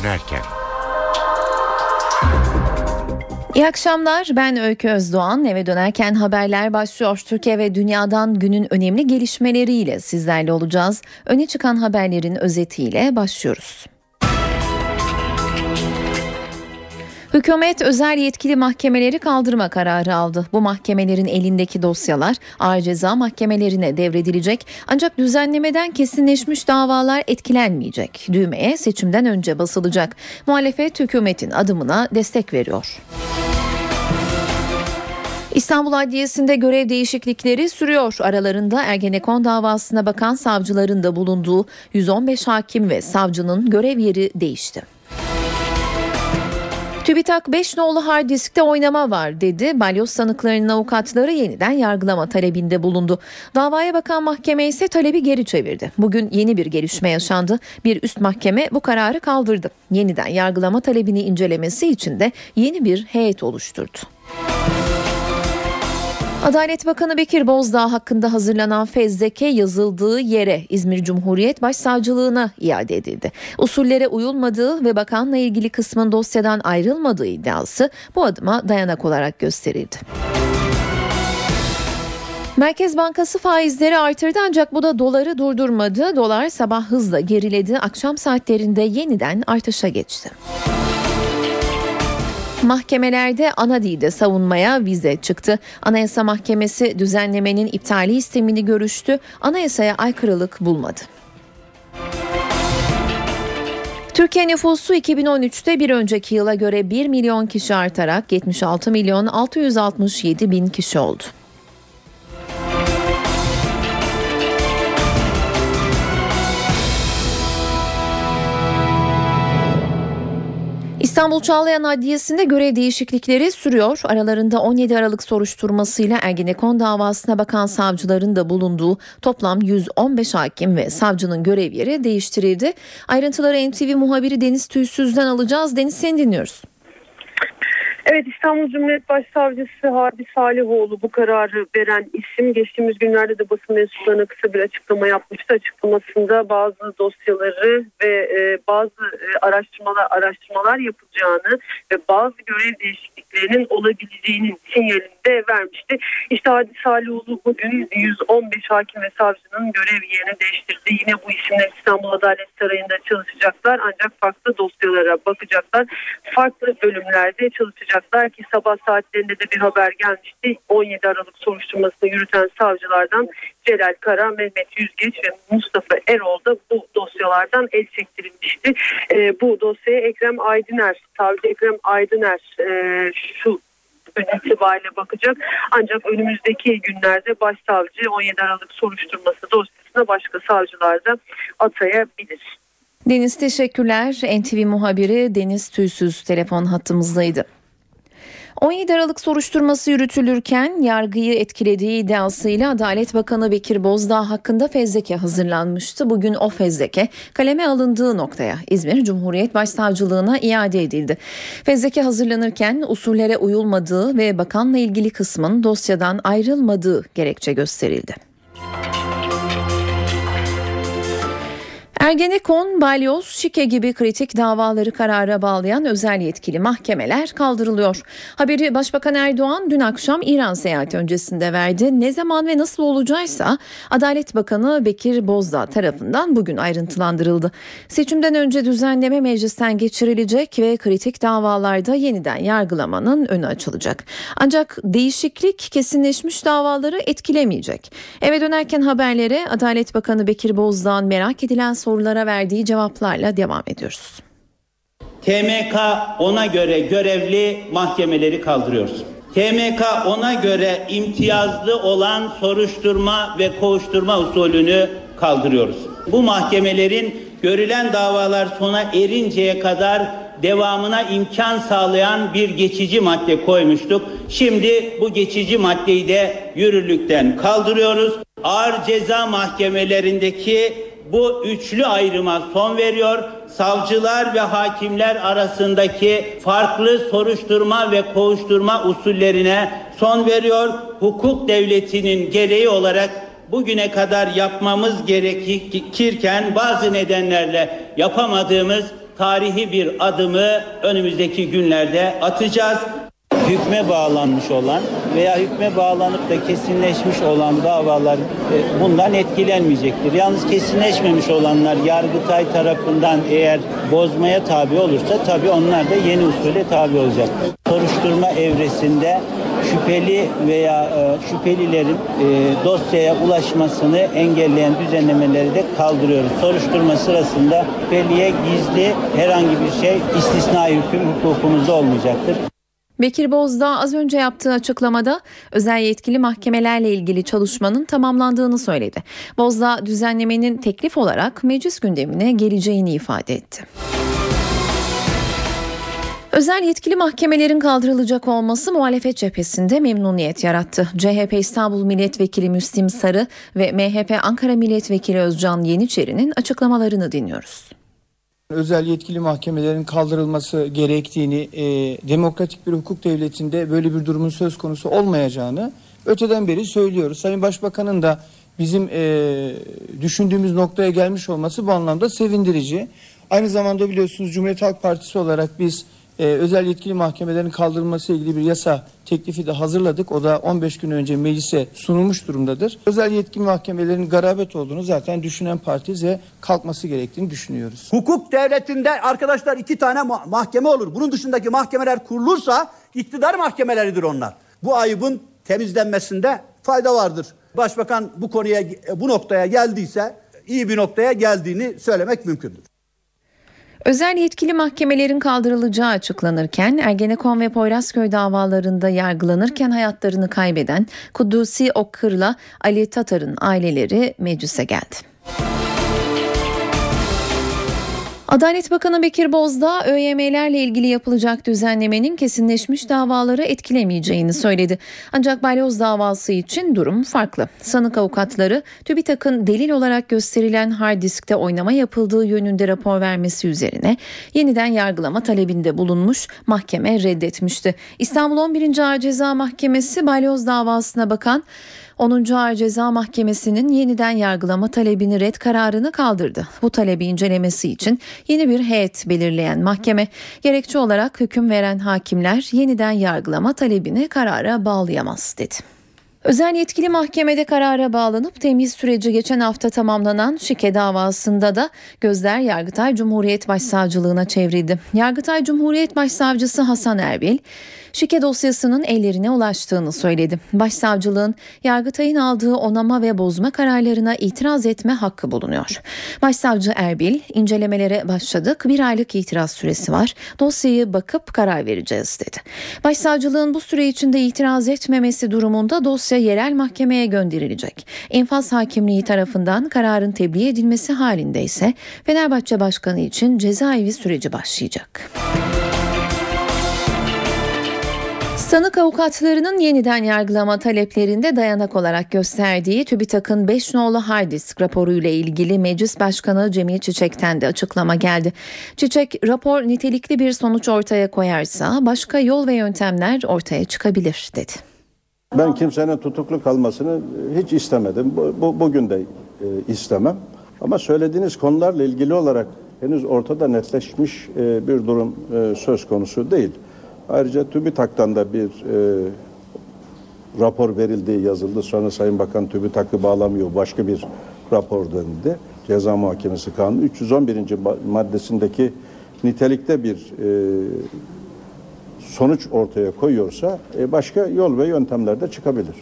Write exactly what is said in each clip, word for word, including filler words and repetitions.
dönerken. İyi akşamlar, ben Öykü Özdoğan. Eve dönerken haberler başlıyor. Türkiye ve dünyadan günün önemli gelişmeleriyle sizlerle olacağız. Öne çıkan haberlerin özetiyle başlıyoruz. Hükümet özel yetkili mahkemeleri kaldırma kararı aldı. Bu mahkemelerin elindeki dosyalar ağır ceza mahkemelerine devredilecek. Ancak düzenlemeden kesinleşmiş davalar etkilenmeyecek. Düğmeye seçimden önce basılacak. Muhalefet hükümetin adımına destek veriyor. İstanbul Adliyesi'nde görev değişiklikleri sürüyor. Aralarında Ergenekon davasına bakan savcıların da bulunduğu yüz on beş hakim ve savcının görev yeri değişti. TÜBİTAK beş nolu hard diskte oynama var dedi. Balyoz sanıklarının avukatları yeniden yargılama talebinde bulundu. Davaya bakan mahkeme ise talebi geri çevirdi. Bugün yeni bir gelişme yaşandı. Bir üst mahkeme bu kararı kaldırdı. Yeniden yargılama talebini incelemesi için de yeni bir heyet oluşturdu. Adalet Bakanı Bekir Bozdağ hakkında hazırlanan fezleke yazıldığı yere İzmir Cumhuriyet Başsavcılığına iade edildi. Usullere uyulmadığı ve bakanla ilgili kısmın dosyadan ayrılmadığı iddiası bu adıma dayanak olarak gösterildi. Merkez Bankası faizleri artırdı ancak bu da doları durdurmadı. Dolar sabah hızla geriledi, akşam saatlerinde yeniden artışa geçti. Mahkemelerde Anadi'de savunmaya vize çıktı. Anayasa Mahkemesi düzenlemenin iptali istemini görüştü. Anayasaya aykırılık bulmadı. Türkiye nüfusu iki bin on üçte bir önceki yıla göre bir milyon kişi artarak yetmiş altı milyon altı yüz altmış yedi bin kişi oldu. İstanbul Çağlayan Adliyesi'nde görev değişiklikleri sürüyor. Aralarında on yedi Aralık soruşturmasıyla Ergenekon davasına bakan savcıların da bulunduğu toplam yüz on beş hakim ve savcının görev yeri değiştirildi. Ayrıntıları N T V muhabiri Deniz Tüysüz'den alacağız. Deniz, seni dinliyoruz. Evet, İstanbul Cumhuriyet Başsavcısı Harbi Salihoğlu bu kararı veren isim. Geçtiğimiz günlerde de basın mensuplarına kısa bir açıklama yapmıştı. Açıklamasında bazı dosyaları ve bazı araştırmalar araştırmalar yapılacağını ve bazı görev değişikliklerinin olabileceğinin sinyalini de vermişti. İşte Harbi Salihoğlu bugün yüz on beş hakim ve savcının görev yerini değiştirdi. Yine bu isimler İstanbul Adalet Sarayı'nda çalışacaklar ancak farklı dosyalara bakacaklar. Farklı bölümlerde çalışacaklar. Ki sabah saatlerinde de bir haber gelmişti. on yedi Aralık soruşturmasını yürüten savcılardan Celal Kara, Mehmet Yüzgeç ve Mustafa Erol da bu dosyalardan el çektirilmişti. E, bu dosyaya Ekrem Aydıner, savcı Ekrem Aydıner e, şu itibariyle bakacak. Ancak önümüzdeki günlerde başsavcı on yedi Aralık soruşturması dosyasına başka savcılar da atayabilir. Deniz, teşekkürler. N T V muhabiri Deniz Tüysüz telefon hattımızdaydı. on yedi Aralık soruşturması yürütülürken yargıyı etkilediği iddiasıyla Adalet Bakanı Bekir Bozdağ hakkında fezleke hazırlanmıştı. Bugün o fezleke kaleme alındığı noktaya İzmir Cumhuriyet Başsavcılığına iade edildi. Fezleke hazırlanırken usullere uyulmadığı ve bakanla ilgili kısmın dosyadan ayrılmadığı gerekçe gösterildi. Ergenekon, Balyoz, Şike gibi kritik davaları karara bağlayan özel yetkili mahkemeler kaldırılıyor. Haberi Başbakan Erdoğan dün akşam İran seyahati öncesinde verdi. Ne zaman ve nasıl olacaksa Adalet Bakanı Bekir Bozdağ tarafından bugün ayrıntılandırıldı. Seçimden önce düzenleme meclisten geçirilecek ve kritik davalarda yeniden yargılamanın önü açılacak. Ancak değişiklik kesinleşmiş davaları etkilemeyecek. Eve dönerken haberlere Adalet Bakanı Bekir Bozdağ'ın merak edilen sorulara verdiği cevaplarla devam ediyoruz. T M K ona göre görevli mahkemeleri kaldırıyoruz. T M K ona göre imtiyazlı olan soruşturma ve kovuşturma usulünü kaldırıyoruz. Bu mahkemelerin görülen davalar sona erinceye kadar devamına imkan sağlayan bir geçici madde koymuştuk. Şimdi bu geçici maddeyi de yürürlükten kaldırıyoruz. Ağır ceza mahkemelerindeki bu üçlü ayrıma son veriyor. Savcılar ve hakimler arasındaki farklı soruşturma ve kovuşturma usullerine son veriyor. Hukuk devletinin gereği olarak bugüne kadar yapmamız gerekirken bazı nedenlerle yapamadığımız tarihi bir adımı önümüzdeki günlerde atacağız. Hükme bağlanmış olan veya hükme bağlanıp da kesinleşmiş olan davalar e, bundan etkilenmeyecektir. Yalnız kesinleşmemiş olanlar Yargıtay tarafından eğer bozmaya tabi olursa tabii onlar da yeni usule tabi olacak. Soruşturma evresinde şüpheli veya e, şüphelilerin e, dosyaya ulaşmasını engelleyen düzenlemeleri de kaldırıyoruz. Soruşturma sırasında şüpheliye gizli herhangi bir şey istisna hüküm hukukumuzda olmayacaktır. Bekir Bozdağ az önce yaptığı açıklamada özel yetkili mahkemelerle ilgili çalışmanın tamamlandığını söyledi. Bozdağ düzenlemenin teklif olarak meclis gündemine geleceğini ifade etti. Özel yetkili mahkemelerin kaldırılacak olması muhalefet cephesinde memnuniyet yarattı. C H P İstanbul Milletvekili Müslim Sarı ve M H P Ankara Milletvekili Özcan Yeniçeri'nin açıklamalarını dinliyoruz. Özel yetkili mahkemelerin kaldırılması gerektiğini, e, demokratik bir hukuk devletinde böyle bir durumun söz konusu olmayacağını öteden beri söylüyoruz. Sayın Başbakan'ın da bizim e, düşündüğümüz noktaya gelmiş olması bu anlamda sevindirici. Aynı zamanda biliyorsunuz Cumhuriyet Halk Partisi olarak biz e, özel yetkili mahkemelerin kaldırılması ile ilgili bir yasa teklifi de hazırladık. O da on beş gün önce meclise sunulmuş durumdadır. Özel yetkili mahkemelerin garabet olduğunu zaten düşünen partiyiz ve kalkması gerektiğini düşünüyoruz. Hukuk devletinde arkadaşlar iki tane mahkeme olur. Bunun dışındaki mahkemeler kurulursa iktidar mahkemeleridir onlar. Bu ayıbın temizlenmesinde fayda vardır. Başbakan bu konuya, bu noktaya geldiyse iyi bir noktaya geldiğini söylemek mümkündür. Özel yetkili mahkemelerin kaldırılacağı açıklanırken Ergenekon ve Poyrazköy davalarında yargılanırken hayatlarını kaybeden Kudüsi Okkır'la Ali Tatar'ın aileleri meclise geldi. Adalet Bakanı Bekir Bozdağ, Ö Y M'lerle ilgili yapılacak düzenlemenin kesinleşmiş davaları etkilemeyeceğini söyledi. Ancak Balyoz davası için durum farklı. Sanık avukatları TÜBİTAK'ın delil olarak gösterilen hard diskte oynama yapıldığı yönünde rapor vermesi üzerine yeniden yargılama talebinde bulunmuş, mahkeme reddetmişti. İstanbul on birinci. Ağır Ceza Mahkemesi Balyoz davasına bakan onuncu. Ağır Ceza Mahkemesi'nin yeniden yargılama talebini red kararını kaldırdı. Bu talebi incelemesi için yeni bir heyet belirleyen mahkeme, gerekçe olarak hüküm veren hakimler yeniden yargılama talebini karara bağlayamaz dedi. Özel yetkili mahkemede karara bağlanıp temyiz süreci geçen hafta tamamlanan şike davasında da gözler Yargıtay Cumhuriyet Başsavcılığına çevrildi. Yargıtay Cumhuriyet Başsavcısı Hasan Erbil, şike dosyasının ellerine ulaştığını söyledi. Başsavcılığın Yargıtay'ın aldığı onama ve bozma kararlarına itiraz etme hakkı bulunuyor. Başsavcı Erbil, incelemelere başladık, bir aylık itiraz süresi var, dosyayı bakıp karar vereceğiz dedi. Başsavcılığın bu süre içinde itiraz etmemesi durumunda dosya yerel mahkemeye gönderilecek. İnfaz hakimliği tarafından kararın tebliğ edilmesi halinde ise Fenerbahçe Başkanı için cezaevi süreci başlayacak. Sanık avukatlarının yeniden yargılama taleplerinde dayanak olarak gösterdiği TÜBİTAK'ın beş nolu hard disk raporuyla ilgili Meclis Başkanı Cemil Çiçek'ten de açıklama geldi. Çiçek, rapor nitelikli bir sonuç ortaya koyarsa başka yol ve yöntemler ortaya çıkabilir dedi. Ben kimsenin tutuklu kalmasını hiç istemedim. Bu, bu, bugün de e, istemem. Ama söylediğiniz konularla ilgili olarak henüz ortada netleşmiş e, bir durum e, söz konusu değil. Ayrıca TÜBİTAK'tan da bir e, rapor verildi, yazıldı. Sonra Sayın Bakan TÜBİTAK'ı bağlamıyor, başka bir rapor denildi. Ceza Muhakemesi Kanunu üç yüz on birinci maddesindeki nitelikte bir e, sonuç ortaya koyuyorsa başka yol ve yöntemler de çıkabilir.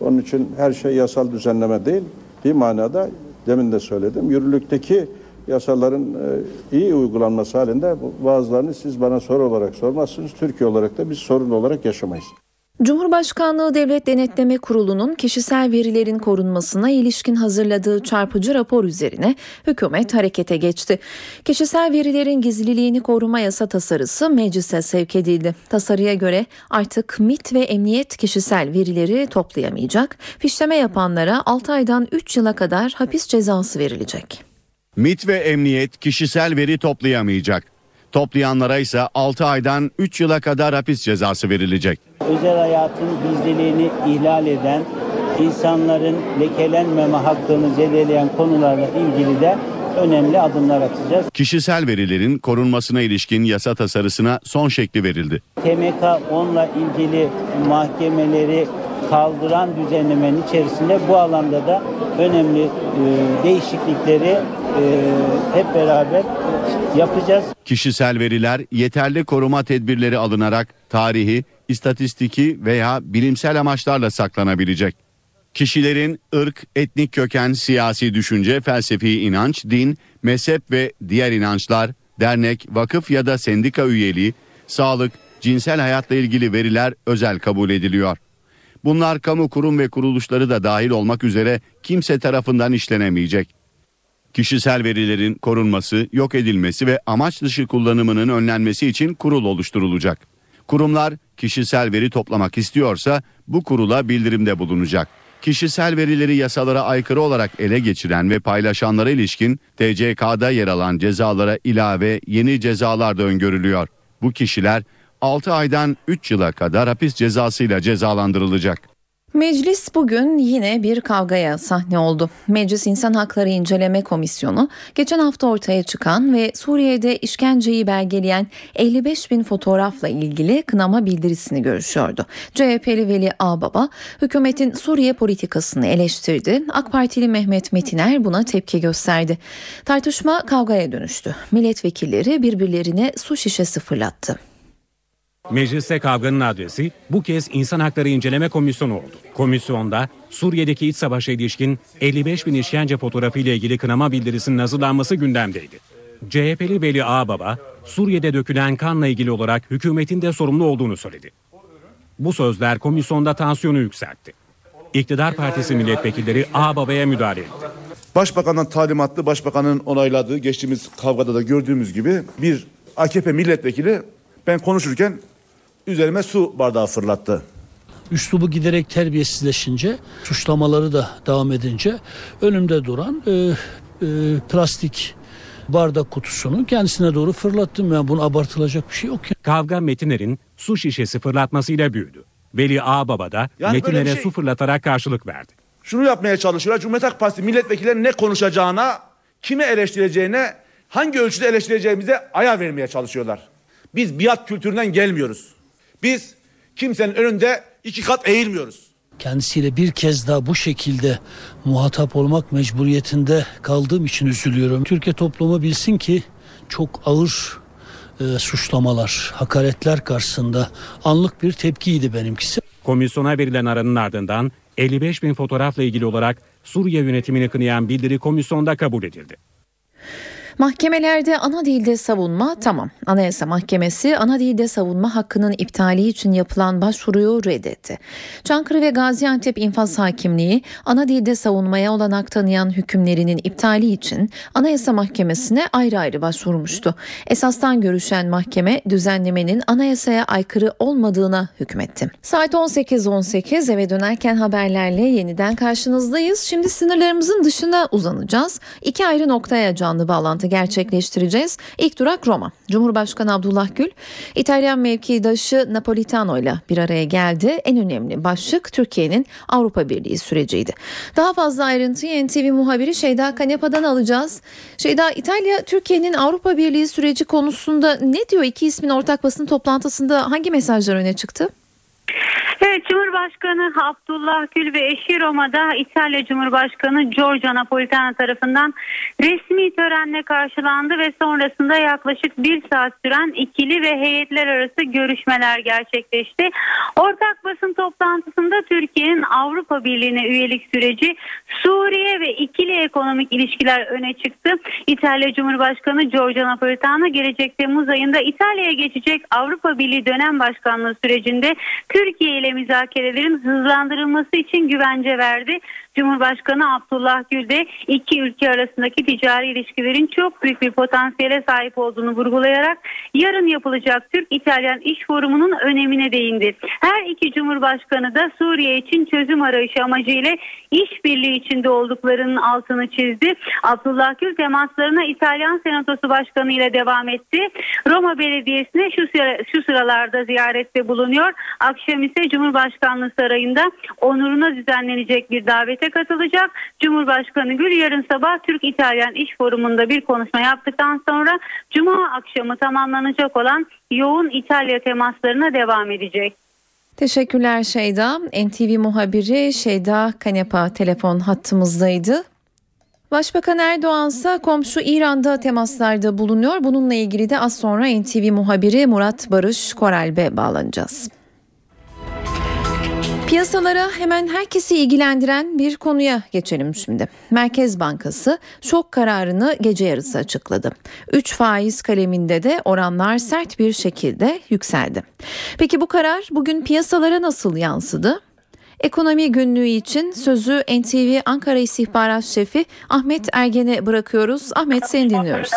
Onun için her şey yasal düzenleme değil, bir manada demin de söyledim, yürürlükteki yasaların iyi uygulanması halinde bazılarını siz bana soru olarak sormazsınız, Türkiye olarak da biz sorun olarak yaşamayız. Cumhurbaşkanlığı Devlet Denetleme Kurulu'nun kişisel verilerin korunmasına ilişkin hazırladığı çarpıcı rapor üzerine hükümet harekete geçti. Kişisel verilerin gizliliğini koruma yasa tasarısı meclise sevk edildi. Tasarıya göre artık MİT ve emniyet kişisel verileri toplayamayacak, fişleme yapanlara altı aydan üç yıla kadar hapis cezası verilecek. MİT ve emniyet kişisel veri toplayamayacak. Toplayanlara ise altı aydan üç yıla kadar hapis cezası verilecek. Özel hayatın gizliliğini ihlal eden, insanların lekelenmeme hakkını zedeleyen konularla ilgili de önemli adımlar atacağız. Kişisel verilerin korunmasına ilişkin yasa tasarısına son şekli verildi. T M K on'la ilgili mahkemeleri kaldıran düzenlemenin içerisinde bu alanda da önemli e, değişiklikleri e, hep beraber yapacağız. Kişisel veriler yeterli koruma tedbirleri alınarak tarihi, istatistiki veya bilimsel amaçlarla saklanabilecek. Kişilerin ırk, etnik köken, siyasi düşünce, felsefi inanç, din, mezhep ve diğer inançlar, dernek, vakıf ya da sendika üyeliği, sağlık, cinsel hayatla ilgili veriler özel kabul ediliyor. Bunlar kamu kurum ve kuruluşları da dahil olmak üzere kimse tarafından işlenemeyecek. Kişisel verilerin korunması, yok edilmesi ve amaç dışı kullanımının önlenmesi için kurul oluşturulacak. Kurumlar kişisel veri toplamak istiyorsa bu kurula bildirimde bulunacak. Kişisel verileri yasalara aykırı olarak ele geçiren ve paylaşanlara ilişkin T C K'da yer alan cezalara ilave yeni cezalar da öngörülüyor. Bu kişiler altı aydan üç yıla kadar hapis cezasıyla cezalandırılacak. Meclis bugün yine bir kavgaya sahne oldu. Meclis İnsan Hakları İnceleme Komisyonu geçen hafta ortaya çıkan ve Suriye'de işkenceyi belgeleyen elli beş bin fotoğrafla ilgili kınama bildirisini görüşüyordu. C H P'li Veli Ağbaba hükümetin Suriye politikasını eleştirdi. AK Partili Mehmet Metiner buna tepki gösterdi. Tartışma kavgaya dönüştü. Milletvekilleri birbirlerine su şişesi fırlattı. Mecliste kavganın adresi bu kez İnsan Hakları İnceleme Komisyonu oldu. Komisyonda Suriye'deki iç savaşa ilişkin elli beş bin işkence fotoğrafı ile ilgili kınama bildirisinin hazırlanması gündemdeydi. C H P'li Veli Ağbaba, Suriye'de dökülen kanla ilgili olarak hükümetin de sorumlu olduğunu söyledi. Bu sözler komisyonda tansiyonu yükseltti. İktidar Partisi milletvekilleri Ağbaba'ya müdahale etti. Başbakanın talimatlı, başbakanın onayladığı, geçtiğimiz kavgada da gördüğümüz gibi bir A K P milletvekili ben konuşurken üzerime su bardağı fırlattı. Üslubu giderek terbiyesizleşince, suçlamaları da devam edince önümde duran e, e, plastik bardak kutusunu kendisine doğru fırlattım. Yani bunu abartılacak bir şey yok. Ya. Kavga Metiner'in su şişesi fırlatmasıyla büyüdü. Veli Ağbaba da yani Metiner'e şey, su fırlatarak karşılık verdi. Şunu yapmaya çalışıyorlar. Cumhuriyet Halk Partisi milletvekillerinin ne konuşacağına, kime eleştireceğine, hangi ölçüde eleştireceğimize ayar vermeye çalışıyorlar. Biz biat kültüründen gelmiyoruz. Biz kimsenin önünde iki kat eğilmiyoruz. Kendisiyle bir kez daha bu şekilde muhatap olmak mecburiyetinde kaldığım için üzülüyorum. Türkiye toplumu bilsin ki çok ağır e, suçlamalar, hakaretler karşısında anlık bir tepkiydi benimkisi. Komisyona verilen aranın ardından elli beş bin fotoğrafla ilgili olarak Suriye yönetimini kınayan bildiri komisyonda kabul edildi. Mahkemelerde ana dilde savunma tamam. Anayasa Mahkemesi ana dilde savunma hakkının iptali için yapılan başvuruyu reddetti. Çankırı ve Gaziantep İnfaz Hakimliği ana dilde savunmaya olanak tanıyan hükümlerinin iptali için Anayasa Mahkemesi'ne ayrı ayrı başvurmuştu. Esastan görüşen mahkeme düzenlemenin anayasaya aykırı olmadığına hükmetti. Saat on sekiz on sekiz eve dönerken haberlerle yeniden karşınızdayız. Şimdi sınırlarımızın dışına uzanacağız. İki ayrı noktaya canlı bağlantı gerçekleştireceğiz. İlk durak Roma. Cumhurbaşkanı Abdullah Gül, İtalyan mevkidaşı Napolitano ile bir araya geldi. En önemli başlık Türkiye'nin Avrupa Birliği süreciydi. Daha fazla ayrıntıyı N T V muhabiri Şeyda Kanepa'dan alacağız. Şeyda, İtalya Türkiye'nin Avrupa Birliği süreci konusunda ne diyor? İki ismin ortak basın toplantısında hangi mesajlar öne çıktı? Evet, Cumhurbaşkanı Abdullah Gül ve eşi Roma'da İtalya Cumhurbaşkanı Giorgio Napolitano tarafından resmi törenle karşılandı ve sonrasında yaklaşık bir saat süren ikili ve heyetler arası görüşmeler gerçekleşti. Ortak basın toplantısında Türkiye'nin Avrupa Birliği'ne üyelik süreci, Suriye ve ikili ekonomik ilişkiler öne çıktı. İtalya Cumhurbaşkanı Giorgio Napolitano gelecek Temmuz ayında İtalya'ya geçecek Avrupa Birliği dönem başkanlığı sürecinde Türkiye ile müzakerelerin hızlandırılması için güvence verdi. Cumhurbaşkanı Abdullah Gül de iki ülke arasındaki ticari ilişkilerin çok büyük bir potansiyele sahip olduğunu vurgulayarak yarın yapılacak Türk-İtalyan İş Forumu'nun önemine değindi. Her iki Cumhurbaşkanı da Suriye için çözüm arayışı amacıyla işbirliği içinde olduklarının altını çizdi. Abdullah Gül temaslarına İtalyan Senatosu Başkanı ile devam etti. Roma Belediyesi'ne şu, sıra, şu sıralarda ziyarette bulunuyor. Akşam ise Cumhurbaşkanlığı Sarayı'nda onuruna düzenlenecek bir davete katılacak. Cumhurbaşkanı Gül yarın sabah Türk-İtalyan İş Forumu'nda bir konuşma yaptıktan sonra Cuma akşamı tamamlanacak olan yoğun İtalya temaslarına devam edecek. Teşekkürler Şeyda. N T V muhabiri Şeyda Kanepa telefon hattımızdaydı. Başbakan Erdoğan ise komşu İran'da temaslarda bulunuyor. Bununla ilgili de az sonra N T V muhabiri Murat Barış Koralp'e bağlanacağız. Piyasalara hemen herkesi ilgilendiren bir konuya geçelim şimdi. Merkez Bankası şok kararını gece yarısı açıkladı. üç faiz kaleminde de oranlar sert bir şekilde yükseldi. Peki bu karar bugün piyasalara nasıl yansıdı? Ekonomi günlüğü için sözü N T V Ankara İstihbarat Şefi Ahmet Ergen'e bırakıyoruz. Ahmet, seni dinliyoruz.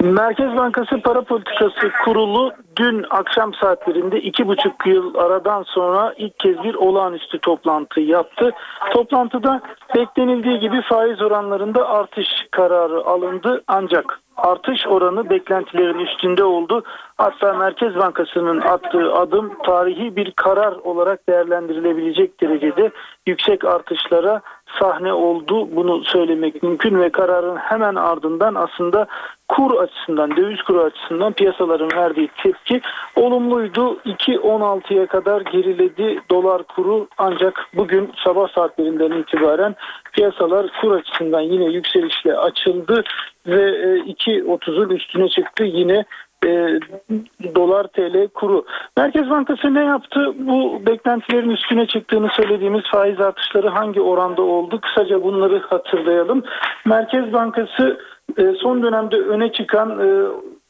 Merkez Bankası Para Politikası Kurulu dün akşam saatlerinde iki buçuk yıl aradan sonra ilk kez bir olağanüstü toplantı yaptı. Toplantıda beklenildiği gibi faiz oranlarında artış kararı alındı, ancak artış oranı beklentilerin üstünde oldu. Hatta Merkez Bankası'nın attığı adım tarihi bir karar olarak değerlendirilebilecek derecede yüksek artışlara sahne oldu. Bunu söylemek mümkün ve kararın hemen ardından aslında kur açısından, döviz kuru açısından piyasaların verdiği tepki olumluydu. iki on altıya kadar geriledi dolar kuru, ancak bugün sabah saatlerinden itibaren piyasalar kur açısından yine yükselişle açıldı ve iki otuzun üstüne çıktı yine E, dolar T L kuru. Merkez Bankası ne yaptı? Bu beklentilerin üstüne çıktığını söylediğimiz faiz artışları hangi oranda oldu? Kısaca bunları hatırlayalım. Merkez Bankası e, son dönemde öne çıkan e,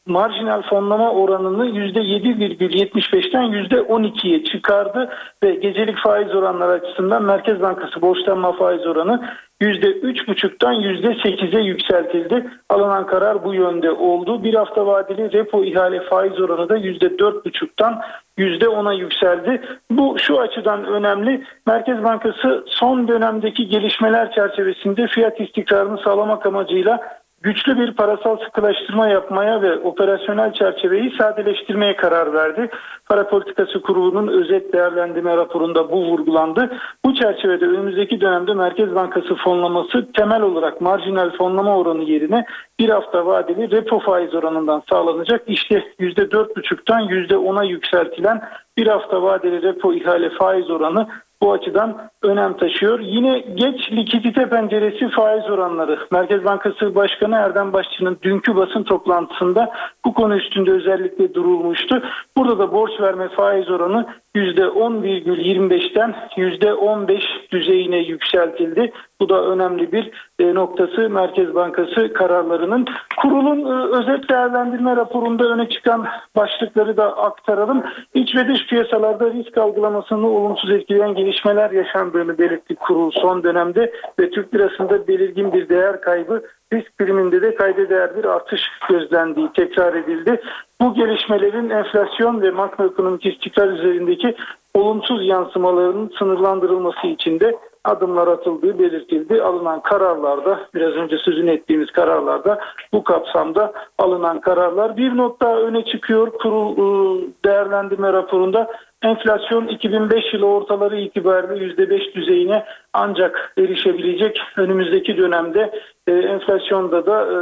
marjinal fonlama oranını yüzde yedi virgül yetmiş beşten yüzde on ikiye çıkardı ve gecelik faiz oranları açısından Merkez Bankası borçlanma faiz oranı yüzde üç virgül beşten yüzde sekize yükseltildi. Alınan karar bu yönde oldu. Bir hafta vadeli repo ihale faiz oranı da yüzde dört virgül beşten yüzde ona yükseldi. Bu şu açıdan önemli. Merkez Bankası son dönemdeki gelişmeler çerçevesinde fiyat istikrarını sağlamak amacıyla güçlü bir parasal sıkılaştırma yapmaya ve operasyonel çerçeveyi sadeleştirmeye karar verdi. Para Politikası Kurulu'nun özet değerlendirme raporunda bu vurgulandı. Bu çerçevede önümüzdeki dönemde Merkez Bankası fonlaması temel olarak marjinal fonlama oranı yerine bir hafta vadeli repo faiz oranından sağlanacak. İşte yüzde dört virgül beşten yüzde ona yükseltilen bir hafta vadeli repo ihale faiz oranı bu açıdan önem taşıyor. Yine geç likidite penceresi faiz oranları. Merkez Bankası Başkanı Erdem Başçı'nın dünkü basın toplantısında bu konu üstünde özellikle durulmuştu. Burada da borç verme faiz oranı yüzde on virgül yirmi beşten yüzde on beş düzeyine yükseltildi. Bu da önemli bir noktası Merkez Bankası kararlarının. Kurulun özet değerlendirme raporunda öne çıkan başlıkları da aktaralım. İç ve dış piyasalarda risk algılamasını olumsuz etkileyen gelişmeler yaşandığını belirtti kurul son dönemde ve Türk lirasında belirgin bir değer kaybı, risk priminde de kayda değer bir artış gözlendiği tekrar edildi. Bu gelişmelerin enflasyon ve makroekonomik istikrar üzerindeki olumsuz yansımalarının sınırlandırılması için de adımlar atıldığı belirtildi. Alınan kararlarda, biraz önce sözünü ettiğimiz kararlarda, bu kapsamda alınan kararlar. Bir not daha öne çıkıyor kurul değerlendirme raporunda. Enflasyon iki bin beş yılı ortaları itibariyle yüzde beş düzeyine ancak erişebilecek. Önümüzdeki dönemde e, enflasyonda da e,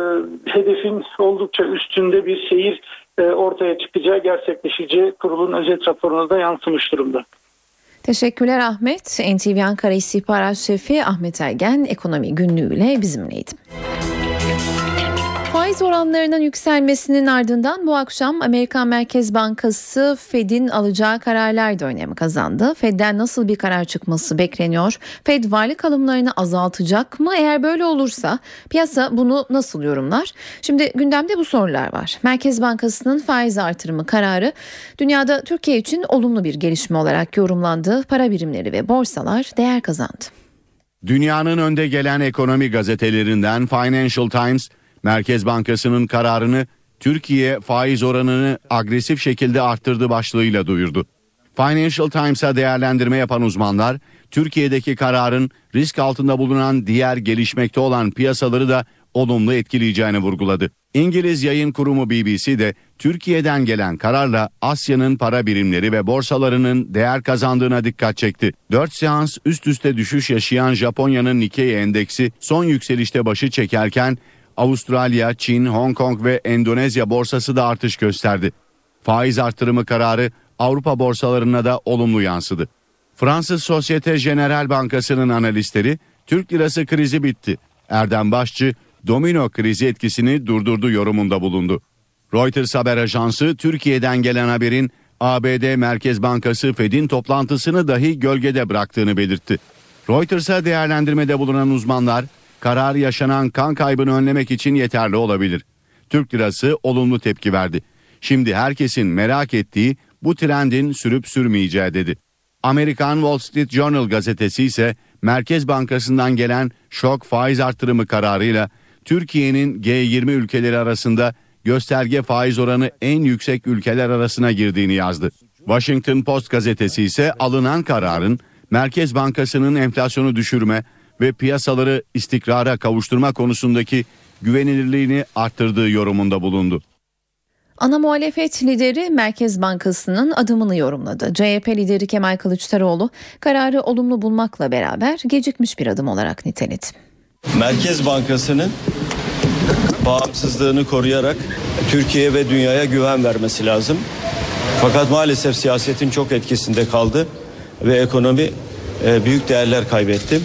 hedefin oldukça üstünde bir seyir e, ortaya çıkacağı, gerçekleşeceği kurulun özet raporuna da yansımış durumda. Teşekkürler Ahmet. N T V Ankara İstihbarat Şefi Ahmet Ergen ekonomi günlüğüyle bizimleydi. Faiz oranlarının yükselmesinin ardından bu akşam Amerikan Merkez Bankası Fed'in alacağı kararlar da önemi kazandı. Fed'den nasıl bir karar çıkması bekleniyor? Fed varlık alımlarını azaltacak mı? Eğer böyle olursa piyasa bunu nasıl yorumlar? Şimdi gündemde bu sorular var. Merkez Bankası'nın faiz artırımı kararı dünyada Türkiye için olumlu bir gelişme olarak yorumlandı. Para birimleri ve borsalar değer kazandı. Dünyanın önde gelen ekonomi gazetelerinden Financial Times, Merkez Bankası'nın kararını "Türkiye faiz oranını agresif şekilde arttırdı" başlığıyla duyurdu. Financial Times'a değerlendirme yapan uzmanlar, Türkiye'deki kararın risk altında bulunan diğer gelişmekte olan piyasaları da olumlu etkileyeceğini vurguladı. İngiliz yayın kurumu B B C de Türkiye'den gelen kararla Asya'nın para birimleri ve borsalarının değer kazandığına dikkat çekti. dört seans üst üste düşüş yaşayan Japonya'nın Nikkei endeksi son yükselişte başı çekerken Avustralya, Çin, Hong Kong ve Endonezya borsası da artış gösterdi. Faiz artırımı kararı Avrupa borsalarına da olumlu yansıdı. Fransız Société Générale Bankası'nın analistleri Türk lirası krizi bitti, Erdem Başçı domino krizi etkisini durdurdu yorumunda bulundu. Reuters haber ajansı Türkiye'den gelen haberin A B D Merkez Bankası Fed'in toplantısını dahi gölgede bıraktığını belirtti. Reuters'a değerlendirmede bulunan uzmanlar karar yaşanan kan kaybını önlemek için yeterli olabilir. Türk lirası olumlu tepki verdi. Şimdi herkesin merak ettiği bu trendin sürüp sürmeyeceği dedi. Amerikan Wall Street Journal gazetesi ise Merkez Bankası'ndan gelen şok faiz artırımı kararıyla Türkiye'nin G yirmi ülkeleri arasında gösterge faiz oranı en yüksek ülkeler arasına girdiğini yazdı. Washington Post gazetesi ise alınan kararın Merkez Bankası'nın enflasyonu düşürme ve piyasaları istikrara kavuşturma konusundaki güvenilirliğini arttırdığı yorumunda bulundu. Ana muhalefet lideri Merkez Bankası'nın adımını yorumladı. C H P lideri Kemal Kılıçdaroğlu kararı olumlu bulmakla beraber gecikmiş bir adım olarak niteledi. Merkez Bankası'nın bağımsızlığını koruyarak Türkiye ve dünyaya güven vermesi lazım. Fakat maalesef siyasetin çok etkisinde kaldı ve ekonomi büyük değerler kaybetti.